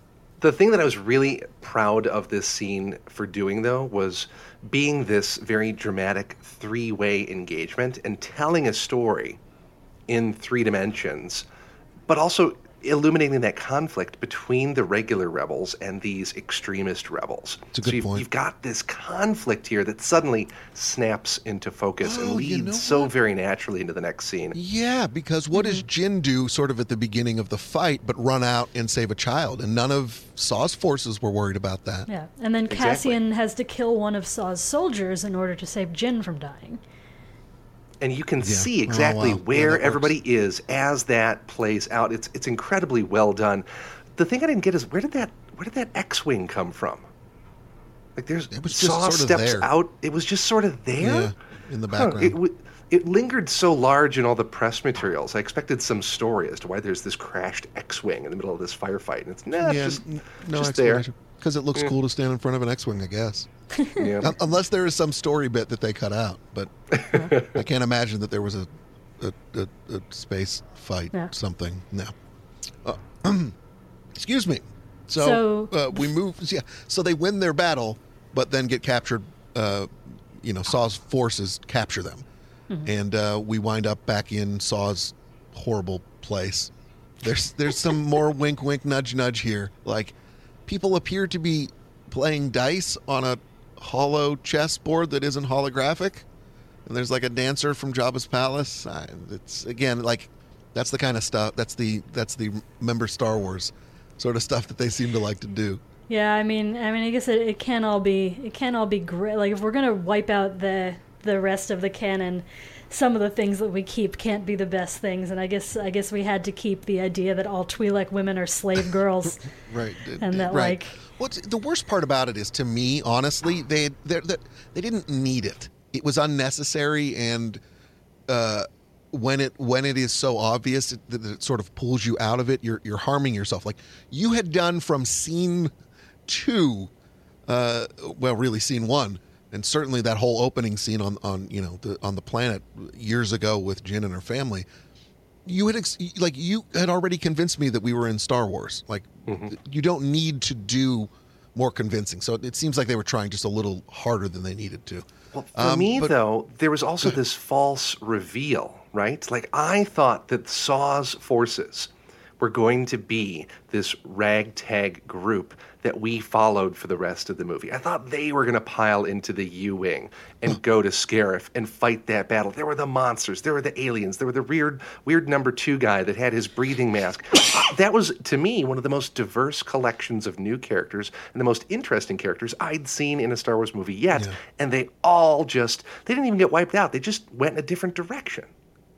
The thing that I was really proud of this scene for doing, though, was being this very dramatic three-way engagement and telling a story in three dimensions, but also illuminating that conflict between the regular rebels and these extremist rebels. That's a good point. You've got this conflict here that suddenly snaps into focus and leads very naturally into the next scene. Yeah, because what does Jyn do sort of at the beginning of the fight but run out and save a child? And none of Saw's forces were worried about that. Yeah, and then Cassian has to kill one of Saw's soldiers in order to save Jyn from dying. And you can see exactly where everybody is as that plays out. It's incredibly well done. The thing I didn't get is where did that X-wing come from? Like there's Saw steps out. It was just sort of there in the background. It lingered so large in all the press materials. I expected some story as to why there's this crashed X-wing in the middle of this firefight, and it's just there because it looks cool to stand in front of an X-wing, I guess. Yeah. Unless there is some story bit that they cut out, but I can't imagine that there was a space fight something. No, excuse me. So we move. Yeah, so they win their battle, but then get captured. Saw's forces capture them, and we wind up back in Saw's horrible place. There's some more wink, wink, nudge, nudge here. Like people appear to be playing dice on a hollow chessboard that isn't holographic, and there's like a dancer from Jabba's palace. It's again like that's the kind of stuff that's the remember Star Wars sort of stuff that they seem to like to do. Yeah, I mean, I guess it can all be great. Like if we're gonna wipe out the rest of the canon, some of the things that we keep can't be the best things, and I guess we had to keep the idea that all Twi'lek women are slave girls, right? And that right. Like. What's the worst part about it is, to me, honestly, they didn't need it. It was unnecessary, and when it is so obvious that it sort of pulls you out of it, you're harming yourself. Like you had done from scene two, really scene one, and certainly that whole opening scene on the planet years ago with Jyn and her family. You had already convinced me that we were in Star Wars. Like, you don't need to do more convincing. So it seems like they were trying just a little harder than they needed to. Well, for me, there was also this false reveal, right? Like, I thought that Saw's forces were going to be this ragtag group that we followed for the rest of the movie. I thought they were going to pile into the U-Wing and go to Scarif and fight that battle. There were the monsters. There were the aliens. There were the weird number two guy that had his breathing mask. That was, to me, one of the most diverse collections of new characters and the most interesting characters I'd seen in a Star Wars movie yet. Yeah. And they all they didn't even get wiped out. They just went in a different direction.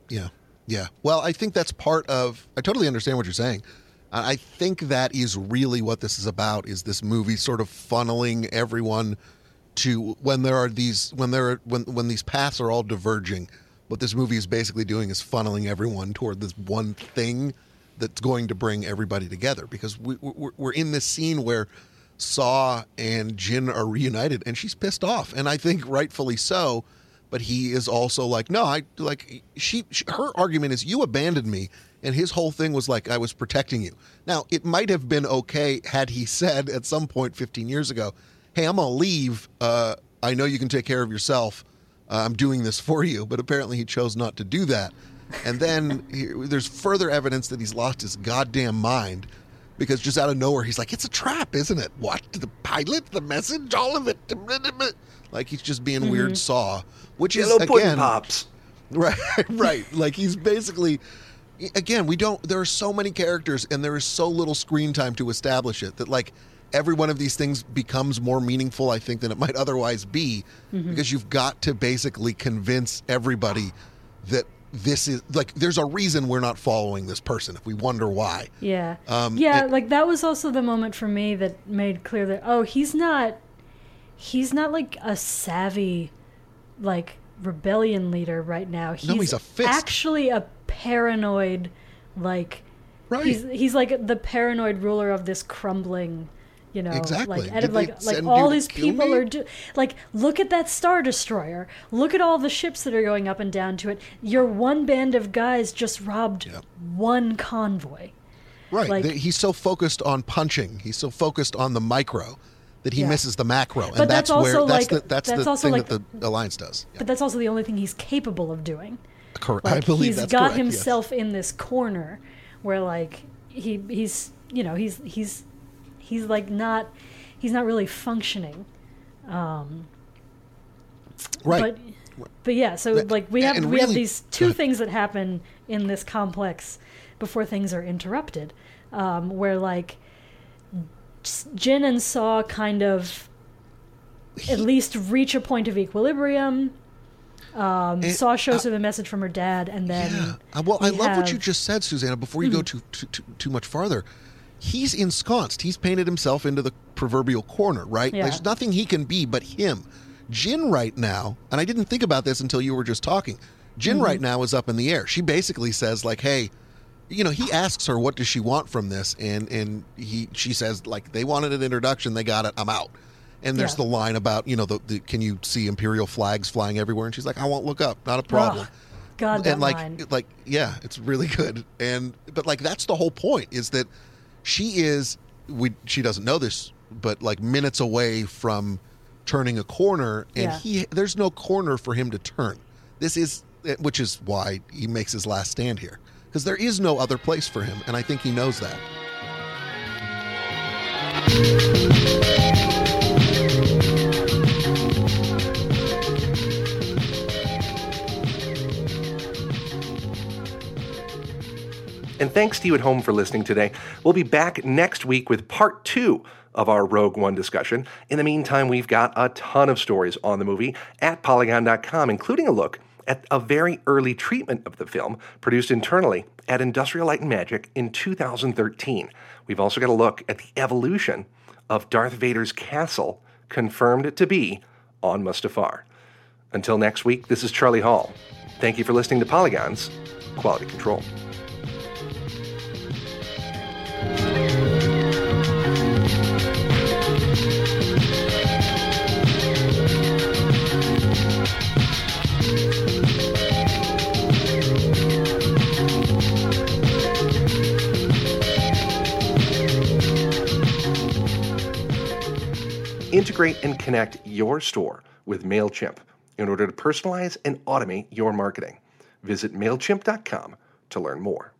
Yeah. Yeah. Well, I think that's part of, I totally understand what you're saying. I think that is really what this is about, is this movie sort of funneling everyone to when these paths are all diverging. What this movie is basically doing is funneling everyone toward this one thing that's going to bring everybody together, because we're in this scene where Saw and Jyn are reunited and she's pissed off, and I think rightfully so. But he is also like, no, her argument is you abandoned me. And his whole thing was like, I was protecting you. Now, it might have been okay had he said at some point 15 years ago, hey, I'm going to leave. I know you can take care of yourself. I'm doing this for you. But apparently he chose not to do that. And then there's further evidence that he's lost his goddamn mind, because just out of nowhere, he's like, it's a trap, isn't it? What? The pilot, the message, all of it. Like he's just being weird Saw, which Yellow is, again, pudding pops. Right. Like he's basically... Again, there are so many characters and there is so little screen time to establish it that like every one of these things becomes more meaningful, I think, than it might otherwise be, because you've got to basically convince everybody that this is like, there's a reason we're not following this person if we wonder why. Yeah. Like that was also the moment for me that made clear that, oh, he's not, he's not like a savvy, like rebellion leader right now. He's a fist. Actually a paranoid, like right. He's like the paranoid ruler of this crumbling. You know, exactly. Like, like all these people are like, look at that Star Destroyer. Look at all the ships that are going up and down to it. Your one band of guys just robbed one convoy. Right. Like, he's so focused on punching. He's so focused on the micro that he misses the macro. And that's where that's the thing like, that the Alliance does. Yeah. But that's also the only thing he's capable of doing. Correct. Like, I believe that's correct. He's got himself in this corner where like he's you know, he's like he's not really functioning. Right. But yeah, so like we have these two things that happen in this complex before things are interrupted, where like Jyn and Saw kind of at least reach a point of equilibrium. Saw shows her the message from her dad, and then well, I love what you just said, Susana. Before you go too much farther. He's ensconced. He's painted himself into the proverbial corner, right? Yeah. There's nothing he can be but him. Jyn right now, and I didn't think about this until you were just talking, Jyn right now is up in the air. She basically says, like, hey, you know, he asks her what does she want from this, and she says, like, they wanted an introduction, they got it, I'm out. And there's the line about, you know, the can you see Imperial flags flying everywhere? And she's like, I won't look up, not a problem. Oh, God, that line. Like, yeah, it's really good. But, like, that's the whole point, is that she is, she doesn't know this, but like minutes away from turning a corner, and there's no corner for him to turn. Which is why he makes his last stand here, because there is no other place for him, and I think he knows that. And thanks to you at home for listening today. We'll be back next week with part 2 of our Rogue One discussion. In the meantime, we've got a ton of stories on the movie at Polygon.com, including a look at a very early treatment of the film produced internally at Industrial Light & Magic in 2013. We've also got a look at the evolution of Darth Vader's castle, confirmed to be on Mustafar. Until next week, this is Charlie Hall. Thank you for listening to Polygon's Quality Control. Integrate and connect your store with MailChimp in order to personalize and automate your marketing. Visit MailChimp.com to learn more.